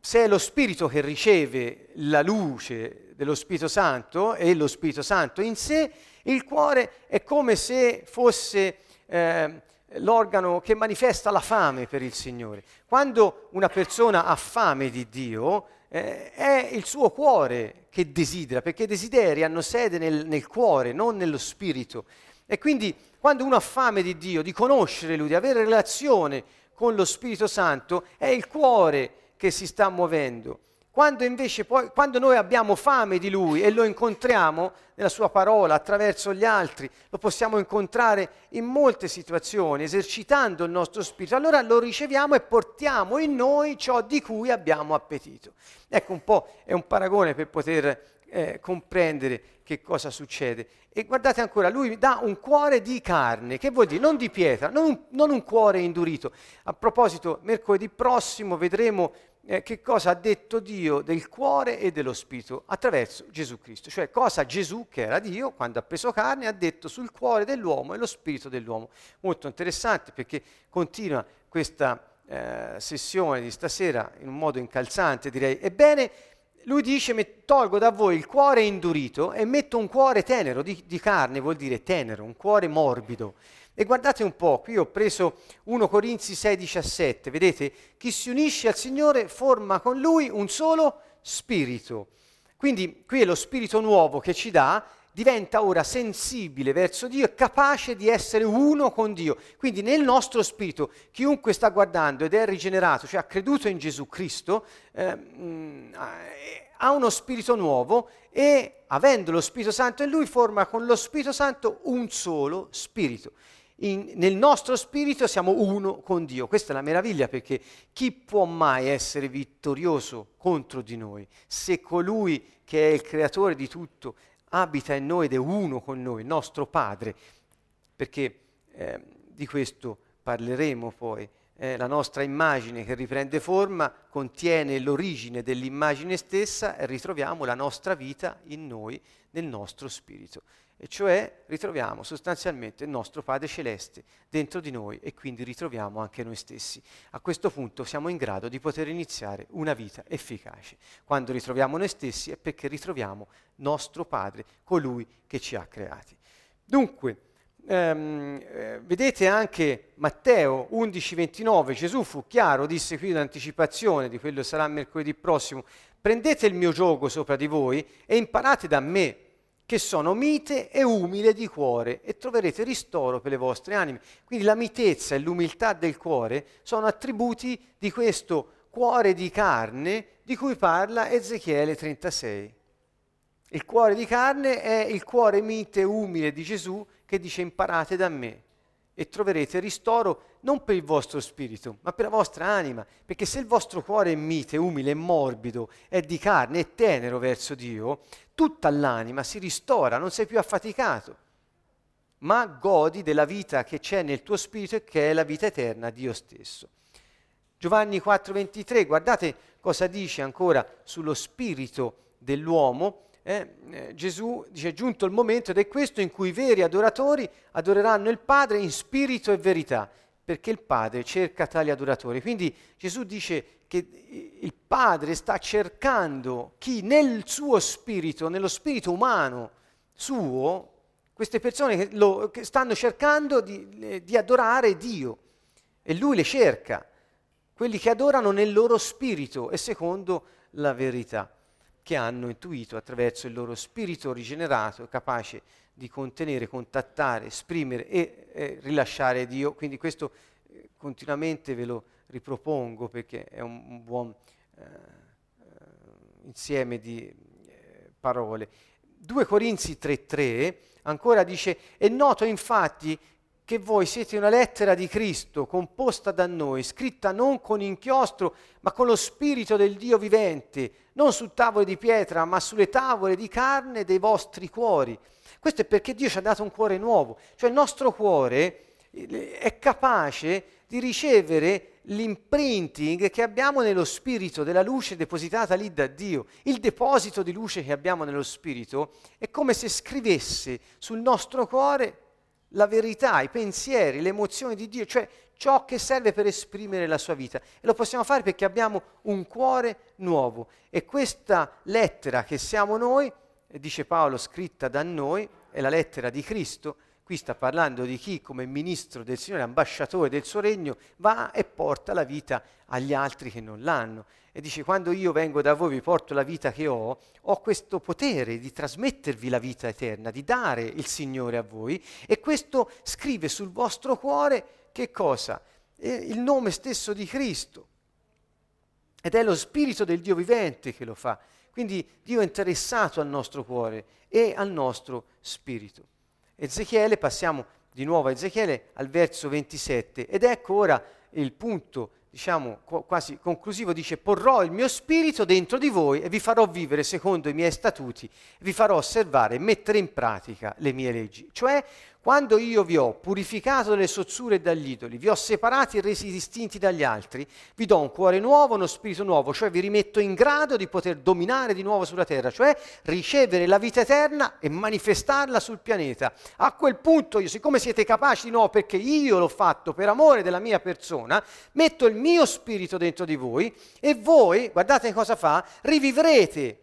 se è lo spirito che riceve la luce dello Spirito Santo e lo Spirito Santo in sé, il cuore è come se fosse... Eh, l'organo che manifesta la fame per il Signore. Quando una persona ha fame di Dio, eh, è il suo cuore che desidera, perché i desideri hanno sede nel, nel cuore, non nello spirito. E quindi quando uno ha fame di Dio, di conoscere Lui, di avere relazione con lo Spirito Santo, è il cuore che si sta muovendo. Quando invece poi, quando noi abbiamo fame di Lui e lo incontriamo nella Sua parola, attraverso gli altri, lo possiamo incontrare in molte situazioni, esercitando il nostro spirito, allora lo riceviamo e portiamo in noi ciò di cui abbiamo appetito. Ecco un po', è un paragone per poter eh, comprendere che cosa succede. E guardate ancora, Lui dà un cuore di carne, che vuol dire non di pietra, non un, non un cuore indurito. A proposito, mercoledì prossimo vedremo... Eh, che cosa ha detto Dio del cuore e dello spirito attraverso Gesù Cristo, cioè cosa Gesù, che era Dio, quando ha preso carne, ha detto sul cuore dell'uomo e lo spirito dell'uomo. Molto interessante perché continua questa eh, sessione di stasera in un modo incalzante, direi. Ebbene, lui dice: tolgo da voi il cuore indurito e metto un cuore tenero, di, di carne vuol dire tenero, un cuore morbido. E guardate un po', qui ho preso primo Corinzi sei diciassette, vedete? Chi si unisce al Signore forma con Lui un solo spirito. Quindi qui è lo spirito nuovo che ci dà, diventa ora sensibile verso Dio e capace di essere uno con Dio. Quindi nel nostro spirito, chiunque sta guardando ed è rigenerato, cioè ha creduto in Gesù Cristo, eh, mh, ha uno spirito nuovo e avendo lo Spirito Santo in lui forma con lo Spirito Santo un solo spirito. In, nel nostro spirito siamo uno con Dio. Questa è la meraviglia, perché chi può mai essere vittorioso contro di noi se colui che è il creatore di tutto abita in noi ed è uno con noi, il nostro Padre? Perché eh, di questo parleremo poi. Eh, la nostra immagine che riprende forma contiene l'origine dell'immagine stessa e ritroviamo la nostra vita in noi, nel nostro spirito. E cioè ritroviamo sostanzialmente il nostro Padre Celeste dentro di noi e quindi ritroviamo anche noi stessi. A questo punto siamo in grado di poter iniziare una vita efficace. Quando ritroviamo noi stessi è perché ritroviamo nostro Padre, colui che ci ha creati. Dunque, ehm, eh, vedete anche Matteo undici ventinove, Gesù fu chiaro, disse qui in anticipazione di quello che sarà mercoledì prossimo: prendete il mio giogo sopra di voi e imparate da me, che sono mite e umile di cuore, e troverete ristoro per le vostre anime. Quindi la mitezza e l'umiltà del cuore sono attributi di questo cuore di carne di cui parla Ezechiele trentasei. Il cuore di carne è il cuore mite e umile di Gesù, che dice: imparate da me e troverete ristoro, non per il vostro spirito, ma per la vostra anima, perché se il vostro cuore è mite, umile, è morbido, è di carne, è tenero verso Dio, tutta l'anima si ristora, non sei più affaticato, ma godi della vita che c'è nel tuo spirito e che è la vita eterna, Dio stesso. Giovanni quattro ventitré, guardate cosa dice ancora sullo spirito dell'uomo. Eh, eh, Gesù dice: è giunto il momento ed è questo in cui i veri adoratori adoreranno il Padre in spirito e verità, perché il Padre cerca tali adoratori. Quindi Gesù dice che il Padre sta cercando chi nel suo spirito, nello spirito umano suo, queste persone che, lo, che stanno cercando di, di adorare Dio, e Lui le cerca, quelli che adorano nel loro spirito e secondo la verità che hanno intuito attraverso il loro spirito rigenerato, capace di contenere, contattare, esprimere e eh, rilasciare Dio. Quindi questo eh, continuamente ve lo ripropongo, perché è un, un buon eh, insieme di eh, parole. due Corinzi tre tre ancora dice: è noto infatti che voi siete una lettera di Cristo, composta da noi, scritta non con inchiostro, ma con lo Spirito del Dio vivente, non su tavole di pietra, ma sulle tavole di carne dei vostri cuori. Questo è perché Dio ci ha dato un cuore nuovo, cioè il nostro cuore è capace di ricevere l'imprinting che abbiamo nello spirito, della luce depositata lì da Dio. Il deposito di luce che abbiamo nello spirito è come se scrivesse sul nostro cuore la verità, i pensieri, le emozioni di Dio, cioè ciò che serve per esprimere la sua vita. E lo possiamo fare perché abbiamo un cuore nuovo. E questa lettera che siamo noi, dice Paolo, scritta da noi, è la lettera di Cristo. Qui sta parlando di chi, come ministro del Signore, ambasciatore del suo regno, va e porta la vita agli altri che non l'hanno. E dice: quando io vengo da voi, vi porto la vita che ho, ho questo potere di trasmettervi la vita eterna, di dare il Signore a voi, e questo scrive sul vostro cuore che cosa? Eh, il nome stesso di Cristo. Ed è lo Spirito del Dio vivente che lo fa. Quindi Dio è interessato al nostro cuore e al nostro spirito. Ezechiele, passiamo di nuovo a Ezechiele al verso ventisette, ed ecco ora il punto, diciamo, quasi conclusivo. Dice: porrò il mio spirito dentro di voi e vi farò vivere secondo i miei statuti, vi farò osservare e mettere in pratica le mie leggi. Cioè Quando io vi ho purificato dalle sozzure e dagli idoli, vi ho separati e resi distinti dagli altri, vi do un cuore nuovo, uno spirito nuovo, cioè vi rimetto in grado di poter dominare di nuovo sulla terra, cioè ricevere la vita eterna e manifestarla sul pianeta. A quel punto io, siccome siete capaci di nuovo perché io l'ho fatto per amore della mia persona, metto il mio spirito dentro di voi e voi, guardate cosa fa, rivivrete.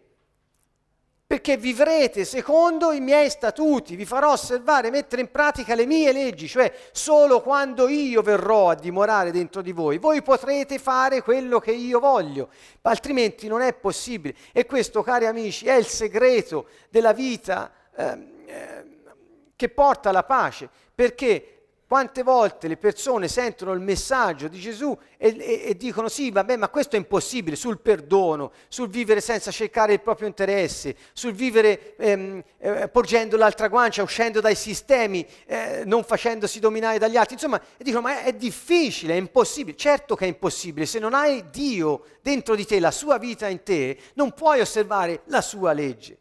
Perché vivrete secondo i miei statuti, vi farò osservare e mettere in pratica le mie leggi, cioè solo quando io verrò a dimorare dentro di voi, voi potrete fare quello che io voglio, altrimenti non è possibile. E questo, cari amici, è il segreto della vita eh, eh, che porta alla pace, perché quante volte le persone sentono il messaggio di Gesù e, e, e dicono sì, vabbè, ma questo è impossibile, sul perdono, sul vivere senza cercare il proprio interesse, sul vivere ehm, eh, porgendo l'altra guancia, uscendo dai sistemi, eh, non facendosi dominare dagli altri. Insomma, e dicono ma è, è difficile, è impossibile. Certo che è impossibile, se non hai Dio dentro di te, la sua vita in te, non puoi osservare la sua legge.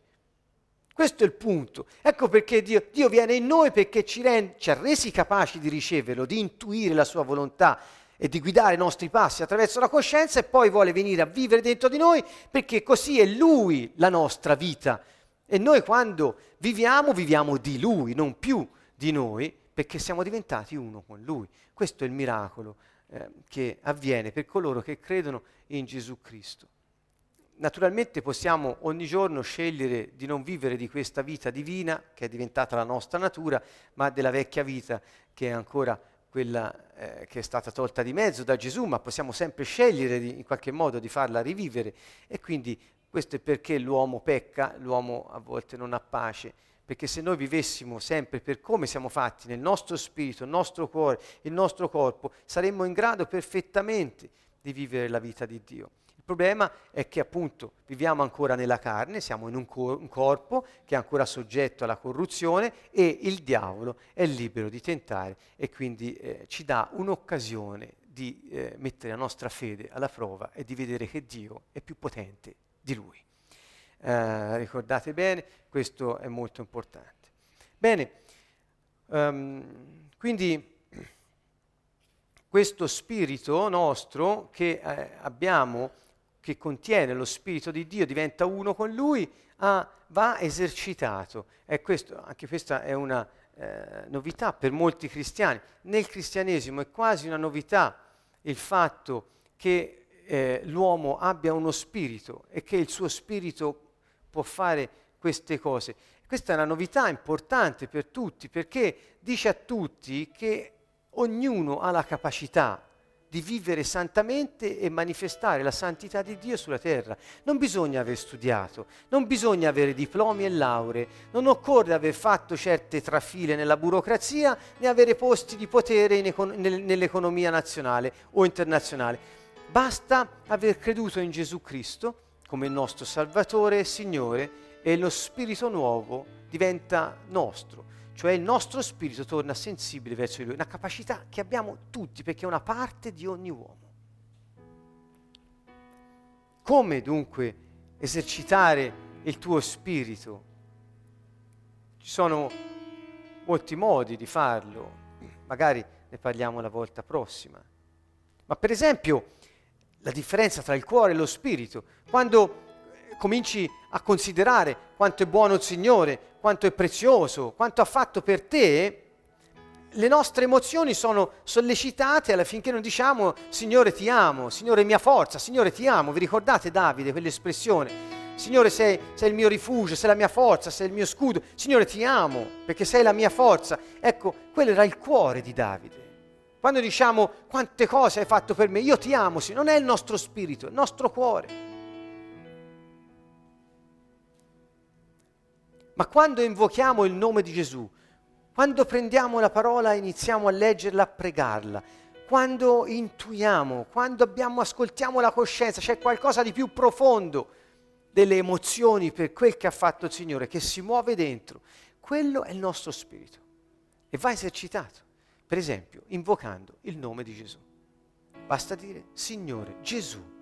Questo è il punto. Ecco perché Dio, Dio viene in noi, perché ci, rend, ci ha resi capaci di riceverlo, di intuire la sua volontà e di guidare i nostri passi attraverso la coscienza, e poi vuole venire a vivere dentro di noi, perché così è Lui la nostra vita. E noi quando viviamo, viviamo di Lui, non più di noi, perché siamo diventati uno con Lui. Questo è il miracolo eh, che avviene per coloro che credono in Gesù Cristo. Naturalmente possiamo ogni giorno scegliere di non vivere di questa vita divina che è diventata la nostra natura, ma della vecchia vita che è ancora quella eh, che è stata tolta di mezzo da Gesù, ma possiamo sempre scegliere di, in qualche modo di farla rivivere. E quindi questo è perché l'uomo pecca, l'uomo a volte non ha pace, perché se noi vivessimo sempre per come siamo fatti, nel nostro spirito, il nostro cuore, il nostro corpo, saremmo in grado perfettamente di vivere la vita di Dio. Il problema è che appunto viviamo ancora nella carne, siamo in un, cor- un corpo che è ancora soggetto alla corruzione, e il diavolo è libero di tentare, e quindi eh, ci dà un'occasione di eh, mettere la nostra fede alla prova e di vedere che Dio è più potente di lui. Eh, ricordate bene, questo è molto importante. Bene, um, quindi questo spirito nostro che eh, abbiamo, che contiene lo Spirito di Dio, diventa uno con Lui, ah, va esercitato. E questo, anche questa è una eh, novità per molti cristiani. Nel cristianesimo è quasi una novità il fatto che eh, l'uomo abbia uno spirito e che il suo spirito può fare queste cose. Questa è una novità importante per tutti, perché dice a tutti che ognuno ha la capacità di vivere santamente e manifestare la santità di Dio sulla terra. Non bisogna aver studiato, non bisogna avere diplomi e lauree, non occorre aver fatto certe trafile nella burocrazia, né avere posti di potere in econ- nel- nell'economia nazionale o internazionale. Basta aver creduto in Gesù Cristo come il nostro Salvatore e Signore, e lo Spirito nuovo diventa nostro. Cioè il nostro spirito torna sensibile verso di Lui, una capacità che abbiamo tutti, perché è una parte di ogni uomo. Come dunque esercitare il tuo spirito? Ci sono molti modi di farlo, magari ne parliamo la volta prossima. Ma per esempio la differenza tra il cuore e lo spirito, quando cominci a considerare quanto è buono il Signore, quanto è prezioso, quanto ha fatto per te, le nostre emozioni sono sollecitate affinché non diciamo Signore ti amo, Signore mia forza, Signore ti amo. Vi ricordate Davide quell'espressione? Signore sei, sei il mio rifugio, sei la mia forza, sei il mio scudo, Signore ti amo perché sei la mia forza. Ecco, quello era il cuore di Davide. Quando diciamo quante cose hai fatto per me, io ti amo, sì, non è il nostro spirito, è il nostro cuore. Ma quando invochiamo il nome di Gesù, quando prendiamo la parola e iniziamo a leggerla, a pregarla, quando intuiamo, quando abbiamo, ascoltiamo la coscienza, c'è qualcosa di più profondo delle emozioni per quel che ha fatto il Signore, che si muove dentro. Quello è il nostro spirito e va esercitato, per esempio, invocando il nome di Gesù. Basta dire, Signore Gesù.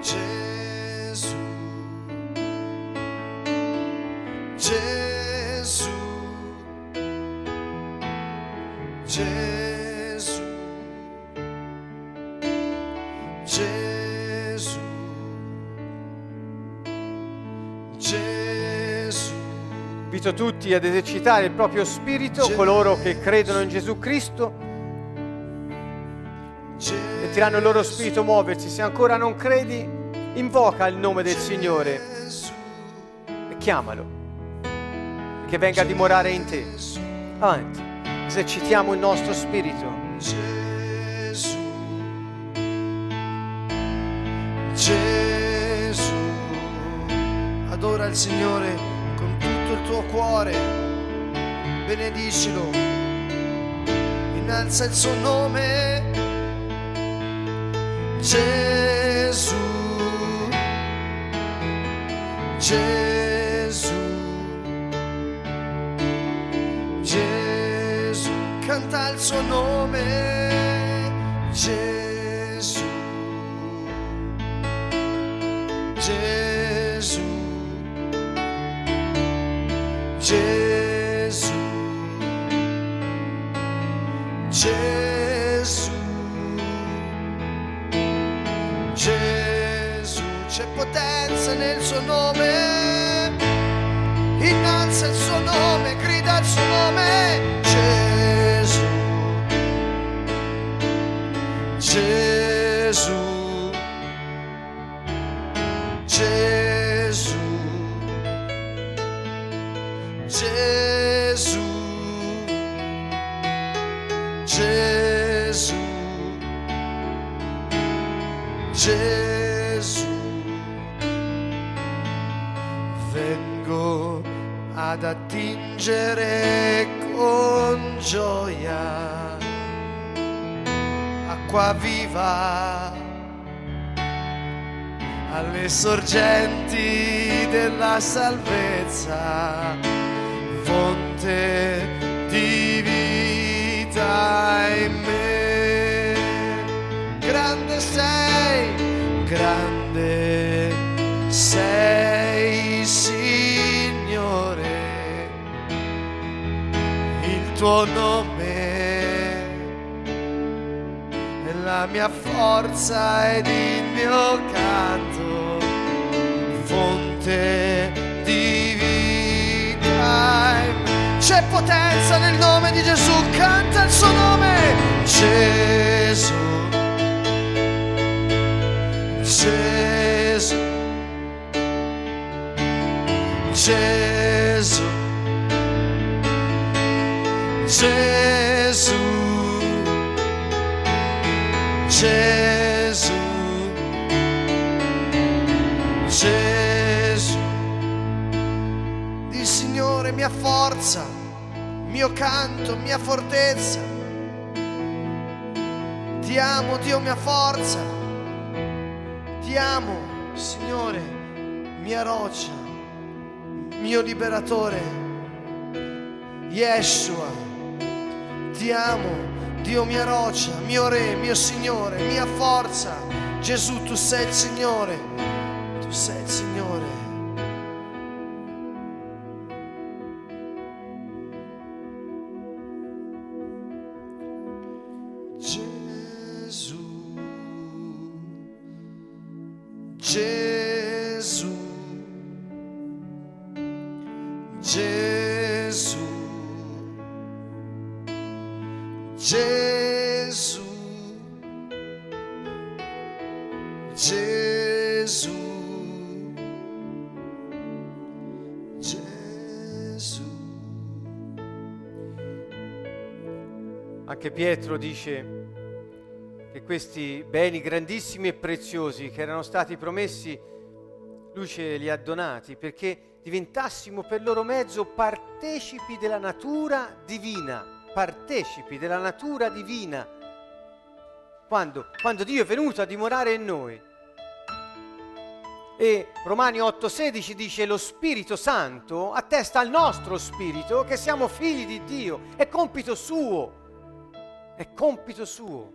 Gesù Gesù, Gesù, Gesù, Gesù. Invito tutti ad esercitare il proprio spirito, Gesù, coloro che credono in Gesù Cristo, Gesù, e tiranno il loro spirito muoversi. Se ancora non credi, invoca il nome del Gesù, Signore, e chiamalo, che venga a dimorare in te. Avanti, esercitiamo il nostro spirito. Gesù, Gesù, adora il Signore con tutto il tuo cuore, benedicilo, innalza il suo nome. Gesù, Gesù, Gesù, canta il suo nome. Gesù, Gesù, Gesù, Gesù, Gesù, c'è potenza nel suo nome, innalza il suo nome, grida il suo nome. Gesù, Gesù, Gesù, Gesù, Gesù, Gesù, vengo ad attingere con gioia acqua viva alle sorgenti della salvezza, fonte di vita in me. Grande sei, grande sei, Signore, tuo nome è la mia forza ed il mio canto, fonte di vita. C'è potenza nel nome di Gesù, canta il suo nome. Gesù, Gesù, Gesù, Gesù, Gesù, Gesù. Il Signore mia forza, mio canto, mia fortezza. Ti amo, Dio mia forza. Ti amo, Signore, mia roccia, mio liberatore, Yeshua. Ti amo, Dio mia roccia, mio re, mio Signore, mia forza. Gesù, tu sei il Signore, tu sei il Signore. Gesù, Gesù, Gesù, Gesù, Gesù, Gesù. Anche Pietro dice che questi beni grandissimi e preziosi che erano stati promessi, lui ce li ha donati perché diventassimo per loro mezzo partecipi della natura divina. Partecipi della natura divina. Quando? Quando Dio è venuto a dimorare in noi. E Romani otto sedici dice: lo Spirito Santo attesta al nostro spirito che siamo figli di Dio. È compito suo. È compito suo.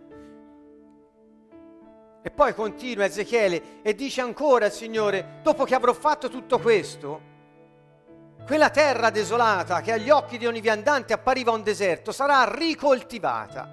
E poi continua Ezechiele e dice ancora al Signore: dopo che avrò fatto tutto questo, Quella terra desolata che agli occhi di ogni viandante appariva un deserto sarà ricoltivata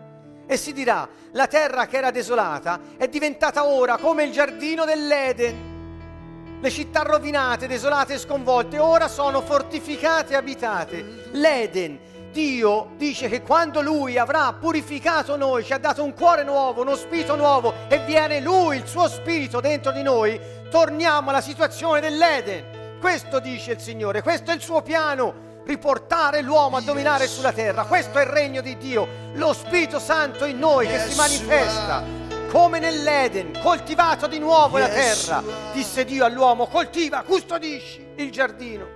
e si dirà: la terra che era desolata è diventata ora come il giardino dell'Eden. Le città rovinate, desolate e sconvolte ora sono fortificate e abitate. L'Eden, Dio dice che quando Lui avrà purificato noi, ci ha dato un cuore nuovo, uno spirito nuovo, e viene Lui, il suo spirito dentro di noi, torniamo alla situazione dell'Eden. Questo dice il Signore, questo è il suo piano, riportare l'uomo a dominare sulla terra. Questo è il regno di Dio, lo Spirito Santo in noi che si manifesta come nell'Eden, coltivato di nuovo la terra. Disse Dio all'uomo: coltiva, custodisci il giardino.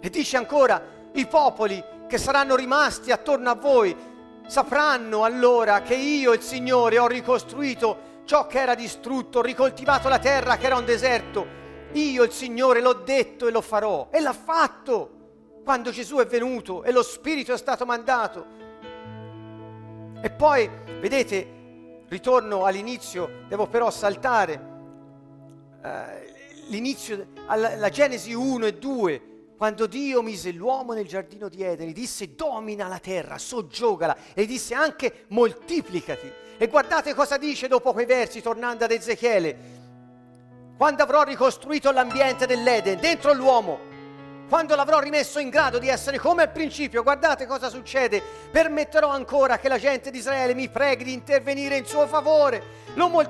E dice ancora: i popoli che saranno rimasti attorno a voi sapranno allora che io, il Signore, ho ricostruito ciò che era distrutto, ho ricoltivato la terra che era un deserto. Io, il Signore, l'ho detto e lo farò. E l'ha fatto quando Gesù è venuto e lo Spirito è stato mandato. E poi, vedete, ritorno all'inizio, devo però saltare eh, l'inizio, alla, la Genesi uno e due, quando Dio mise l'uomo nel giardino di Eden, gli disse: domina la terra, soggiogala, e gli disse anche: moltiplicati. E guardate cosa dice dopo quei versi, tornando ad Ezechiele: quando avrò ricostruito l'ambiente dell'Eden dentro l'uomo, quando l'avrò rimesso in grado di essere come al principio, guardate cosa succede: permetterò ancora che la gente di Israele mi preghi di intervenire in suo favore.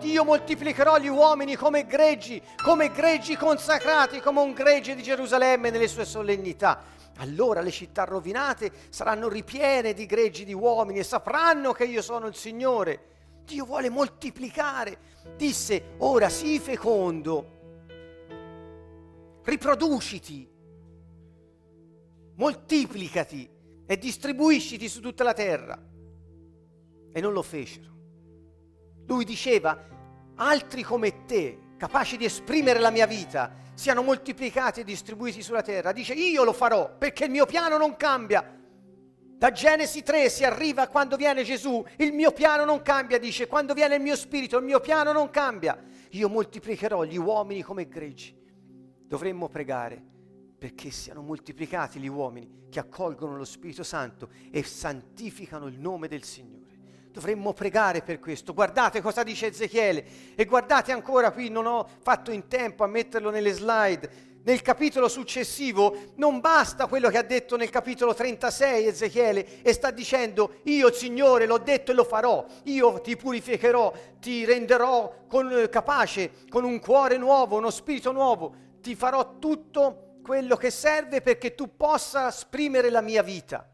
Io moltiplicherò gli uomini come greggi, come greggi consacrati, come un gregge di Gerusalemme nelle sue solennità. Allora le città rovinate saranno ripiene di greggi di uomini e sapranno che io sono il Signore. Dio vuole moltiplicare. Disse: ora sii fecondo, riproduciti, moltiplicati e distribuisciti su tutta la terra. E non lo fecero. Lui diceva: altri come te, capaci di esprimere la mia vita, siano moltiplicati e distribuiti sulla terra. Dice: io lo farò, perché il mio piano non cambia. Da Genesi tre si arriva quando viene Gesù, il mio piano non cambia. Dice: quando viene il mio spirito, il mio piano non cambia. Io moltiplicherò gli uomini come greggi. Dovremmo pregare perché siano moltiplicati gli uomini che accolgono lo Spirito Santo e santificano il nome del Signore. Dovremmo pregare per questo. Guardate cosa dice Ezechiele, e guardate ancora qui, non ho fatto in tempo a metterlo nelle slide. Nel capitolo successivo non basta quello che ha detto nel capitolo trentasei Ezechiele, e sta dicendo: io, Signore, l'ho detto e lo farò, io ti purificherò, ti renderò con, capace, con un cuore nuovo, uno spirito nuovo, ti farò tutto quello che serve perché tu possa esprimere la mia vita.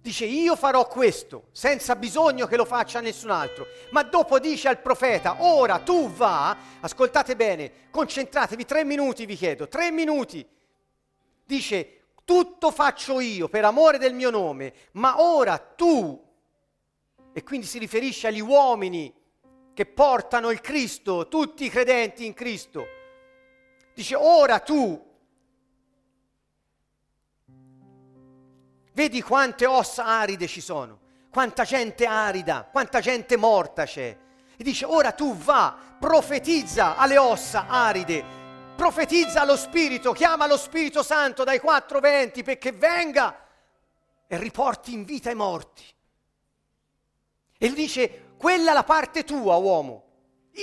Dice: io farò questo, senza bisogno che lo faccia nessun altro. Ma dopo dice al profeta: ora tu va, ascoltate bene, concentratevi, tre minuti vi chiedo, tre minuti. Dice: tutto faccio io per amore del mio nome, ma ora tu, e quindi si riferisce agli uomini che portano il Cristo, tutti i credenti in Cristo. Dice: ora tu, vedi quante ossa aride ci sono, quanta gente arida, quanta gente morta c'è. E dice: ora tu va, profetizza alle ossa aride, profetizza allo Spirito, chiama lo Spirito Santo dai quattro venti perché venga e riporti in vita i morti. E lui dice: quella è la parte tua, uomo,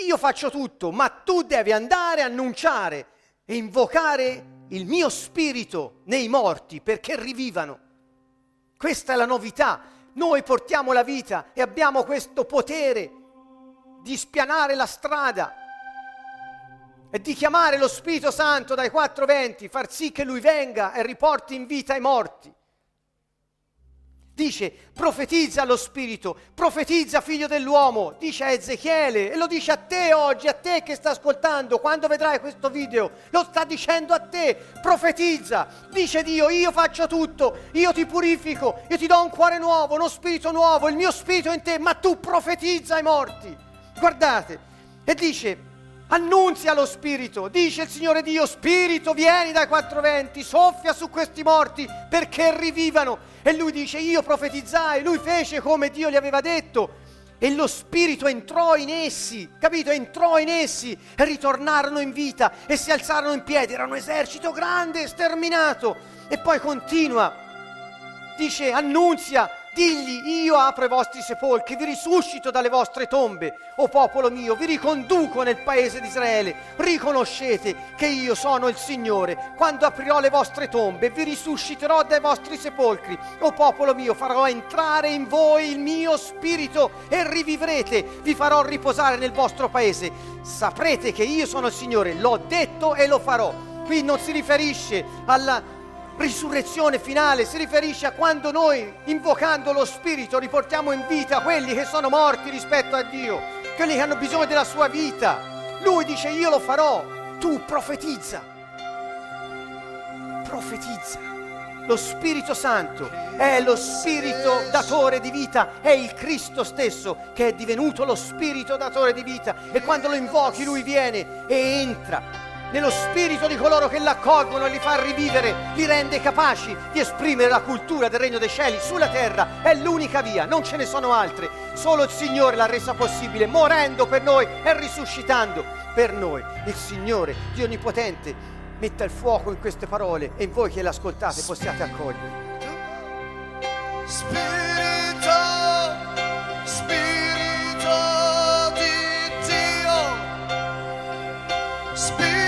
io faccio tutto, ma tu devi andare a annunciare e invocare il mio Spirito nei morti perché rivivano. Questa è la novità. Noi portiamo la vita e abbiamo questo potere di spianare la strada e di chiamare lo Spirito Santo dai quattro venti, far sì che Lui venga e riporti in vita i morti. Dice: profetizza lo Spirito, profetizza, figlio dell'uomo, dice a Ezechiele, e lo dice a te oggi, a te che sta ascoltando, quando vedrai questo video, lo sta dicendo a te. Profetizza, dice Dio: io faccio tutto, io ti purifico, io ti do un cuore nuovo, uno spirito nuovo, il mio spirito in te, ma tu profetizza ai morti. Guardate, e dice: Annunzia lo Spirito, dice il Signore Dio, Spirito vieni dai quattro venti, soffia su questi morti perché rivivano. E lui dice, io profetizzai, lui fece come Dio gli aveva detto e lo Spirito entrò in essi, capito? Entrò in essi e ritornarono in vita e si alzarono in piedi, era un esercito grande, sterminato. E poi continua, dice, annunzia, digli, io apro i vostri sepolcri, vi risuscito dalle vostre tombe, o popolo mio, vi riconduco nel paese di Israele, riconoscete che io sono il Signore, quando aprirò le vostre tombe, vi risusciterò dai vostri sepolcri, o popolo mio, farò entrare in voi il mio spirito e rivivrete, vi farò riposare nel vostro paese, saprete che io sono il Signore, l'ho detto e lo farò. Qui non si riferisce alla risurrezione finale, si riferisce a quando noi, invocando lo Spirito, riportiamo in vita quelli che sono morti rispetto a Dio, quelli che hanno bisogno della sua vita. Lui dice, io lo farò, tu profetizza, profetizza. Lo Spirito Santo è lo Spirito datore di vita, è il Cristo stesso che è divenuto lo Spirito datore di vita, e quando lo invochi lui viene e entra nello spirito di coloro che l'accolgono e li fa rivivere, li rende capaci di esprimere la cultura del Regno dei Cieli sulla terra. È l'unica via, non ce ne sono altre, solo il Signore l'ha resa possibile, morendo per noi e risuscitando per noi. Il Signore, Dio Onnipotente, metta il fuoco in queste parole e in voi che le ascoltate possiate accogliere. Spirito, Spirito di Dio, Spirito.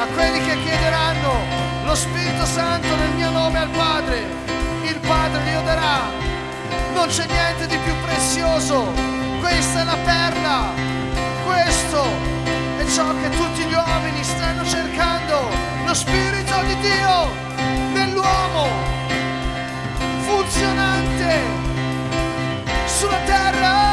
A quelli che chiederanno lo Spirito Santo nel mio nome al Padre, il Padre glielo darà. Non c'è niente di più prezioso, questa è la perla, questo è ciò che tutti gli uomini stanno cercando, lo Spirito di Dio nell'uomo, funzionante sulla terra.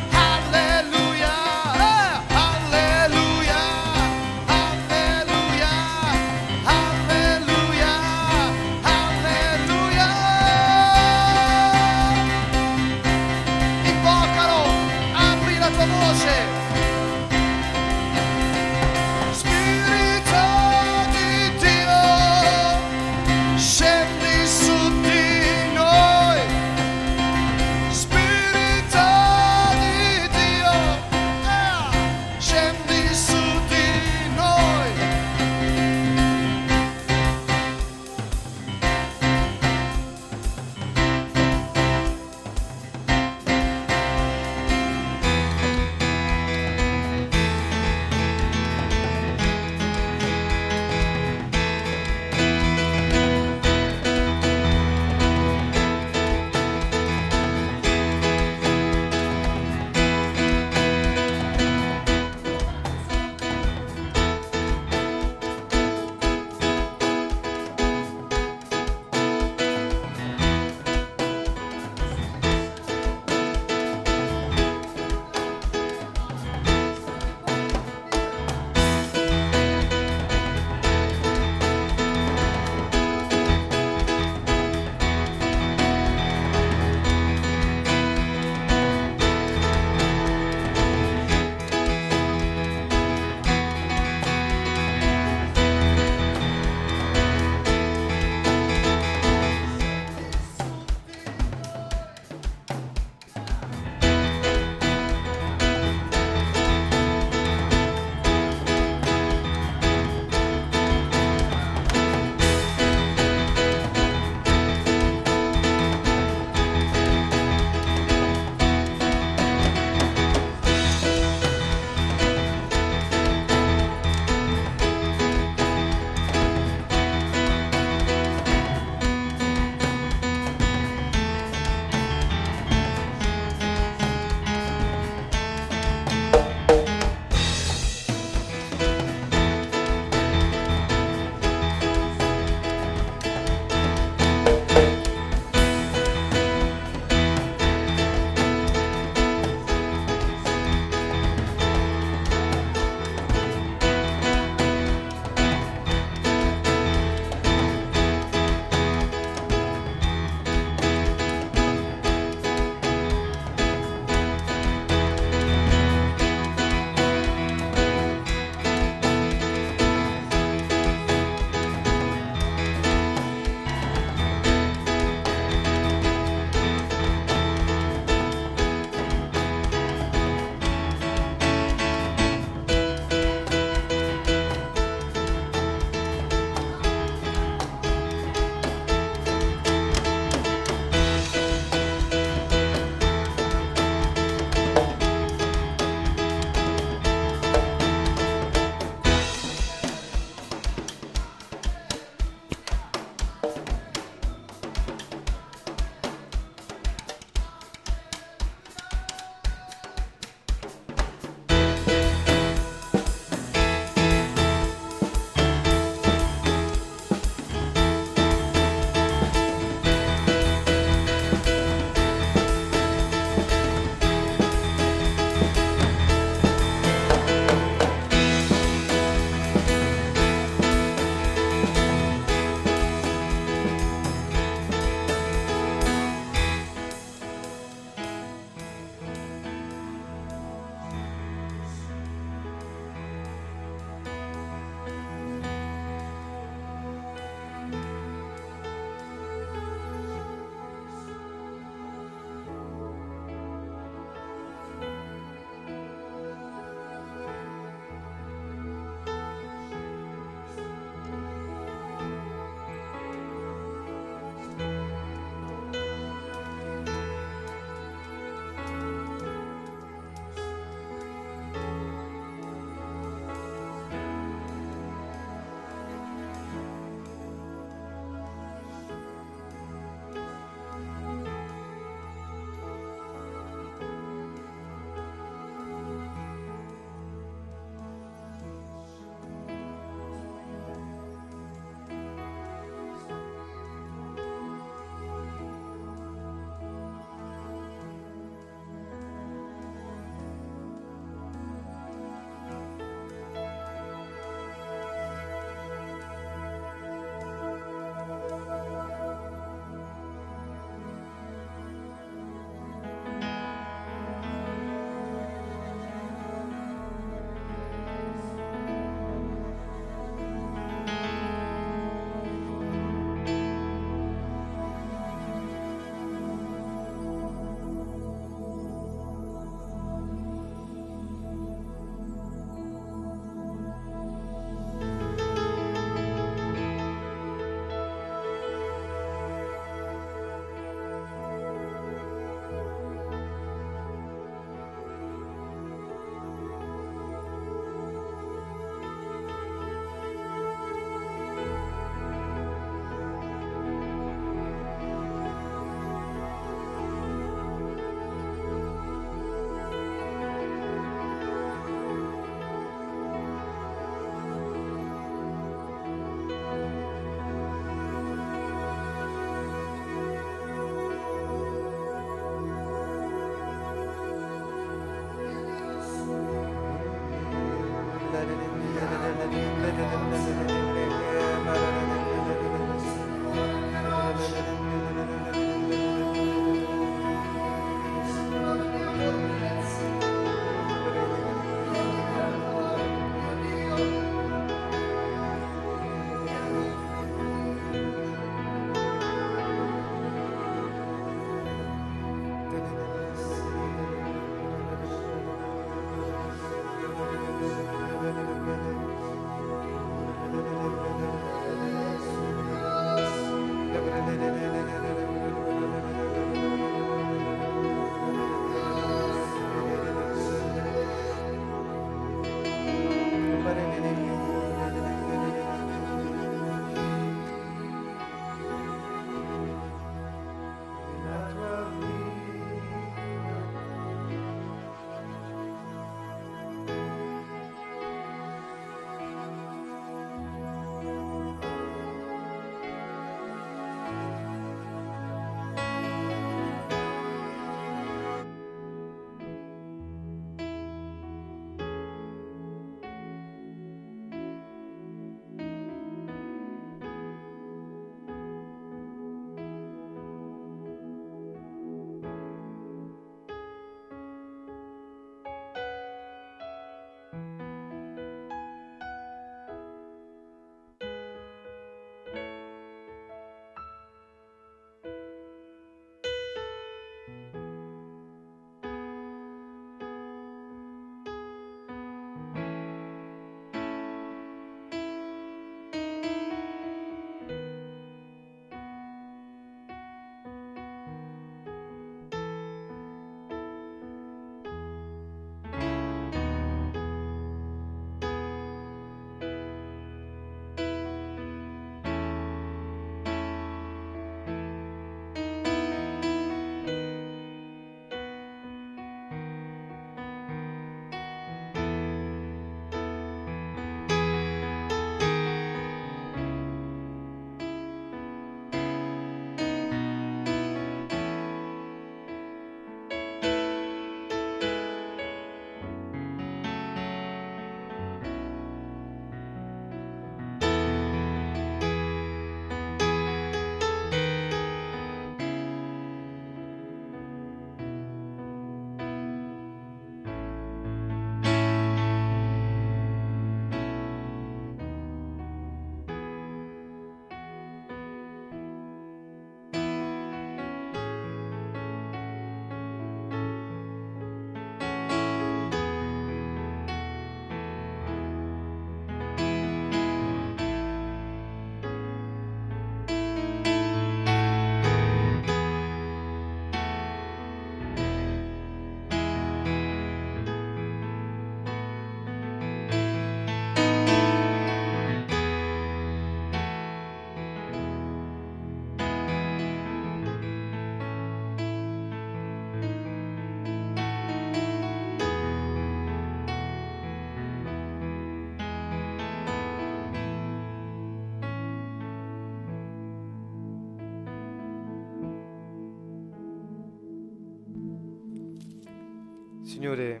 Signore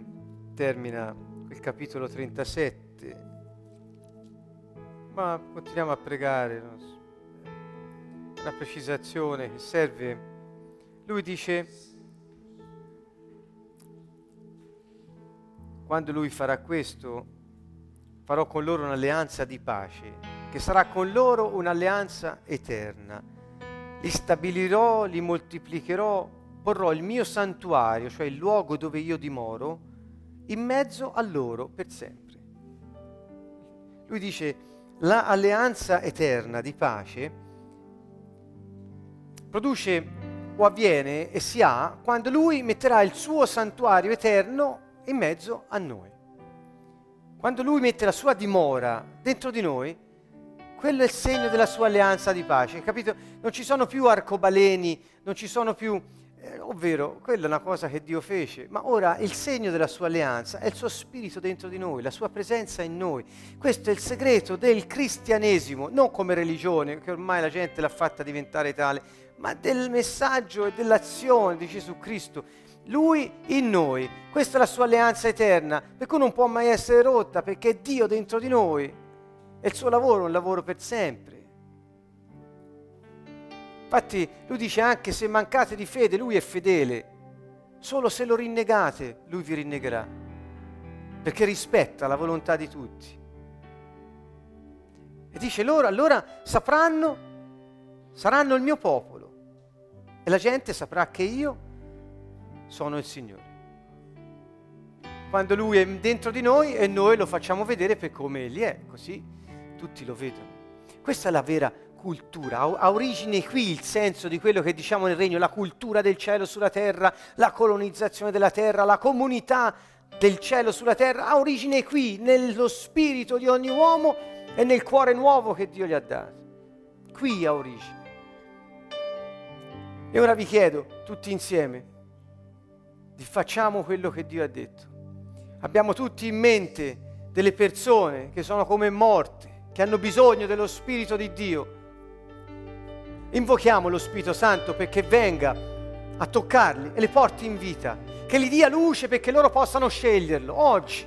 termina il capitolo trentasette, ma continuiamo a pregare, no? Una precisazione che serve. Lui dice, quando lui farà questo, farò con loro un'alleanza di pace, che sarà con loro un'alleanza eterna. Li stabilirò, li moltiplicherò, porrò il mio santuario, cioè il luogo dove io dimoro, in mezzo a loro per sempre. Lui dice, la alleanza eterna di pace produce o avviene e si ha quando lui metterà il suo santuario eterno in mezzo a noi. Quando lui mette la sua dimora dentro di noi, quello è il segno della sua alleanza di pace, capito? Non ci sono più arcobaleni, non ci sono più... Eh, ovvero, quella è una cosa che Dio fece, ma ora il segno della sua alleanza è il suo spirito dentro di noi, la sua presenza in noi. Questo è il segreto del cristianesimo, non come religione, che ormai la gente l'ha fatta diventare tale, ma del messaggio e dell'azione di Gesù Cristo, Lui in noi. Questa è la sua alleanza eterna, per cui non può mai essere rotta, perché è Dio dentro di noi e il suo lavoro è un lavoro per sempre. Infatti lui dice, anche se mancate di fede, lui è fedele, solo se lo rinnegate lui vi rinnegherà, perché rispetta la volontà di tutti. E dice loro, allora sapranno, saranno il mio popolo e la gente saprà che io sono il Signore. Quando lui è dentro di noi e noi lo facciamo vedere per come egli è, così tutti lo vedono. Questa è la vera cultura, ha origine qui il senso di quello che diciamo nel regno, la cultura del cielo sulla terra, la colonizzazione della terra, la comunità del cielo sulla terra, ha origine qui, nello spirito di ogni uomo e nel cuore nuovo che Dio gli ha dato. Qui ha origine. E ora vi chiedo, tutti insieme, di facciamo quello che Dio ha detto. Abbiamo tutti in mente delle persone che sono come morte, che hanno bisogno dello Spirito di Dio. Invochiamo lo Spirito Santo perché venga a toccarli e le porti in vita, che gli dia luce perché loro possano sceglierlo. Oggi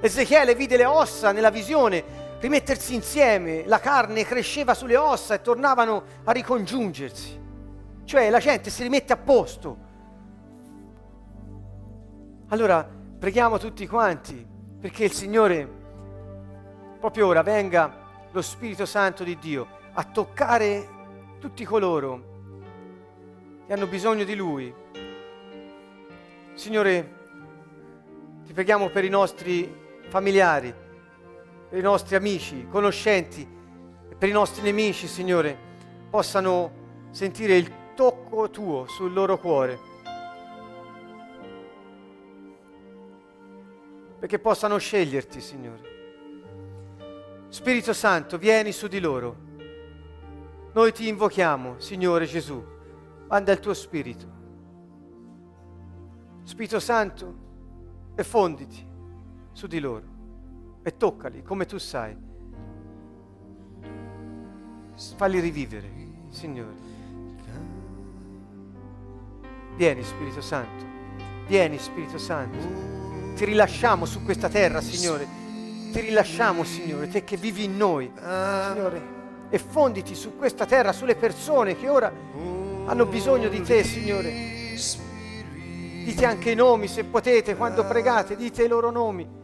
Ezechiele vide le ossa nella visione rimettersi insieme, la carne cresceva sulle ossa e tornavano a ricongiungersi, cioè la gente si rimette a posto. Allora preghiamo tutti quanti perché il Signore proprio ora venga, lo Spirito Santo di Dio, a toccare tutti coloro che hanno bisogno di Lui. Signore, ti preghiamo per i nostri familiari, per i nostri amici, conoscenti, e per i nostri nemici, Signore, possano sentire il tocco Tuo sul loro cuore, perché possano sceglierti, Signore. Spirito Santo, vieni su di loro. Noi ti invochiamo, Signore Gesù, manda il tuo Spirito. Spirito Santo, effonditi su di loro e toccali come tu sai. Falli rivivere, Signore. Vieni, Spirito Santo, vieni, Spirito Santo. Ti rilasciamo su questa terra, Signore. Ti rilasciamo, Signore, te che vivi in noi, Signore. E fonditi su questa terra, sulle persone che ora hanno bisogno di te, Signore. Dite anche i nomi, se potete, quando pregate, dite i loro nomi.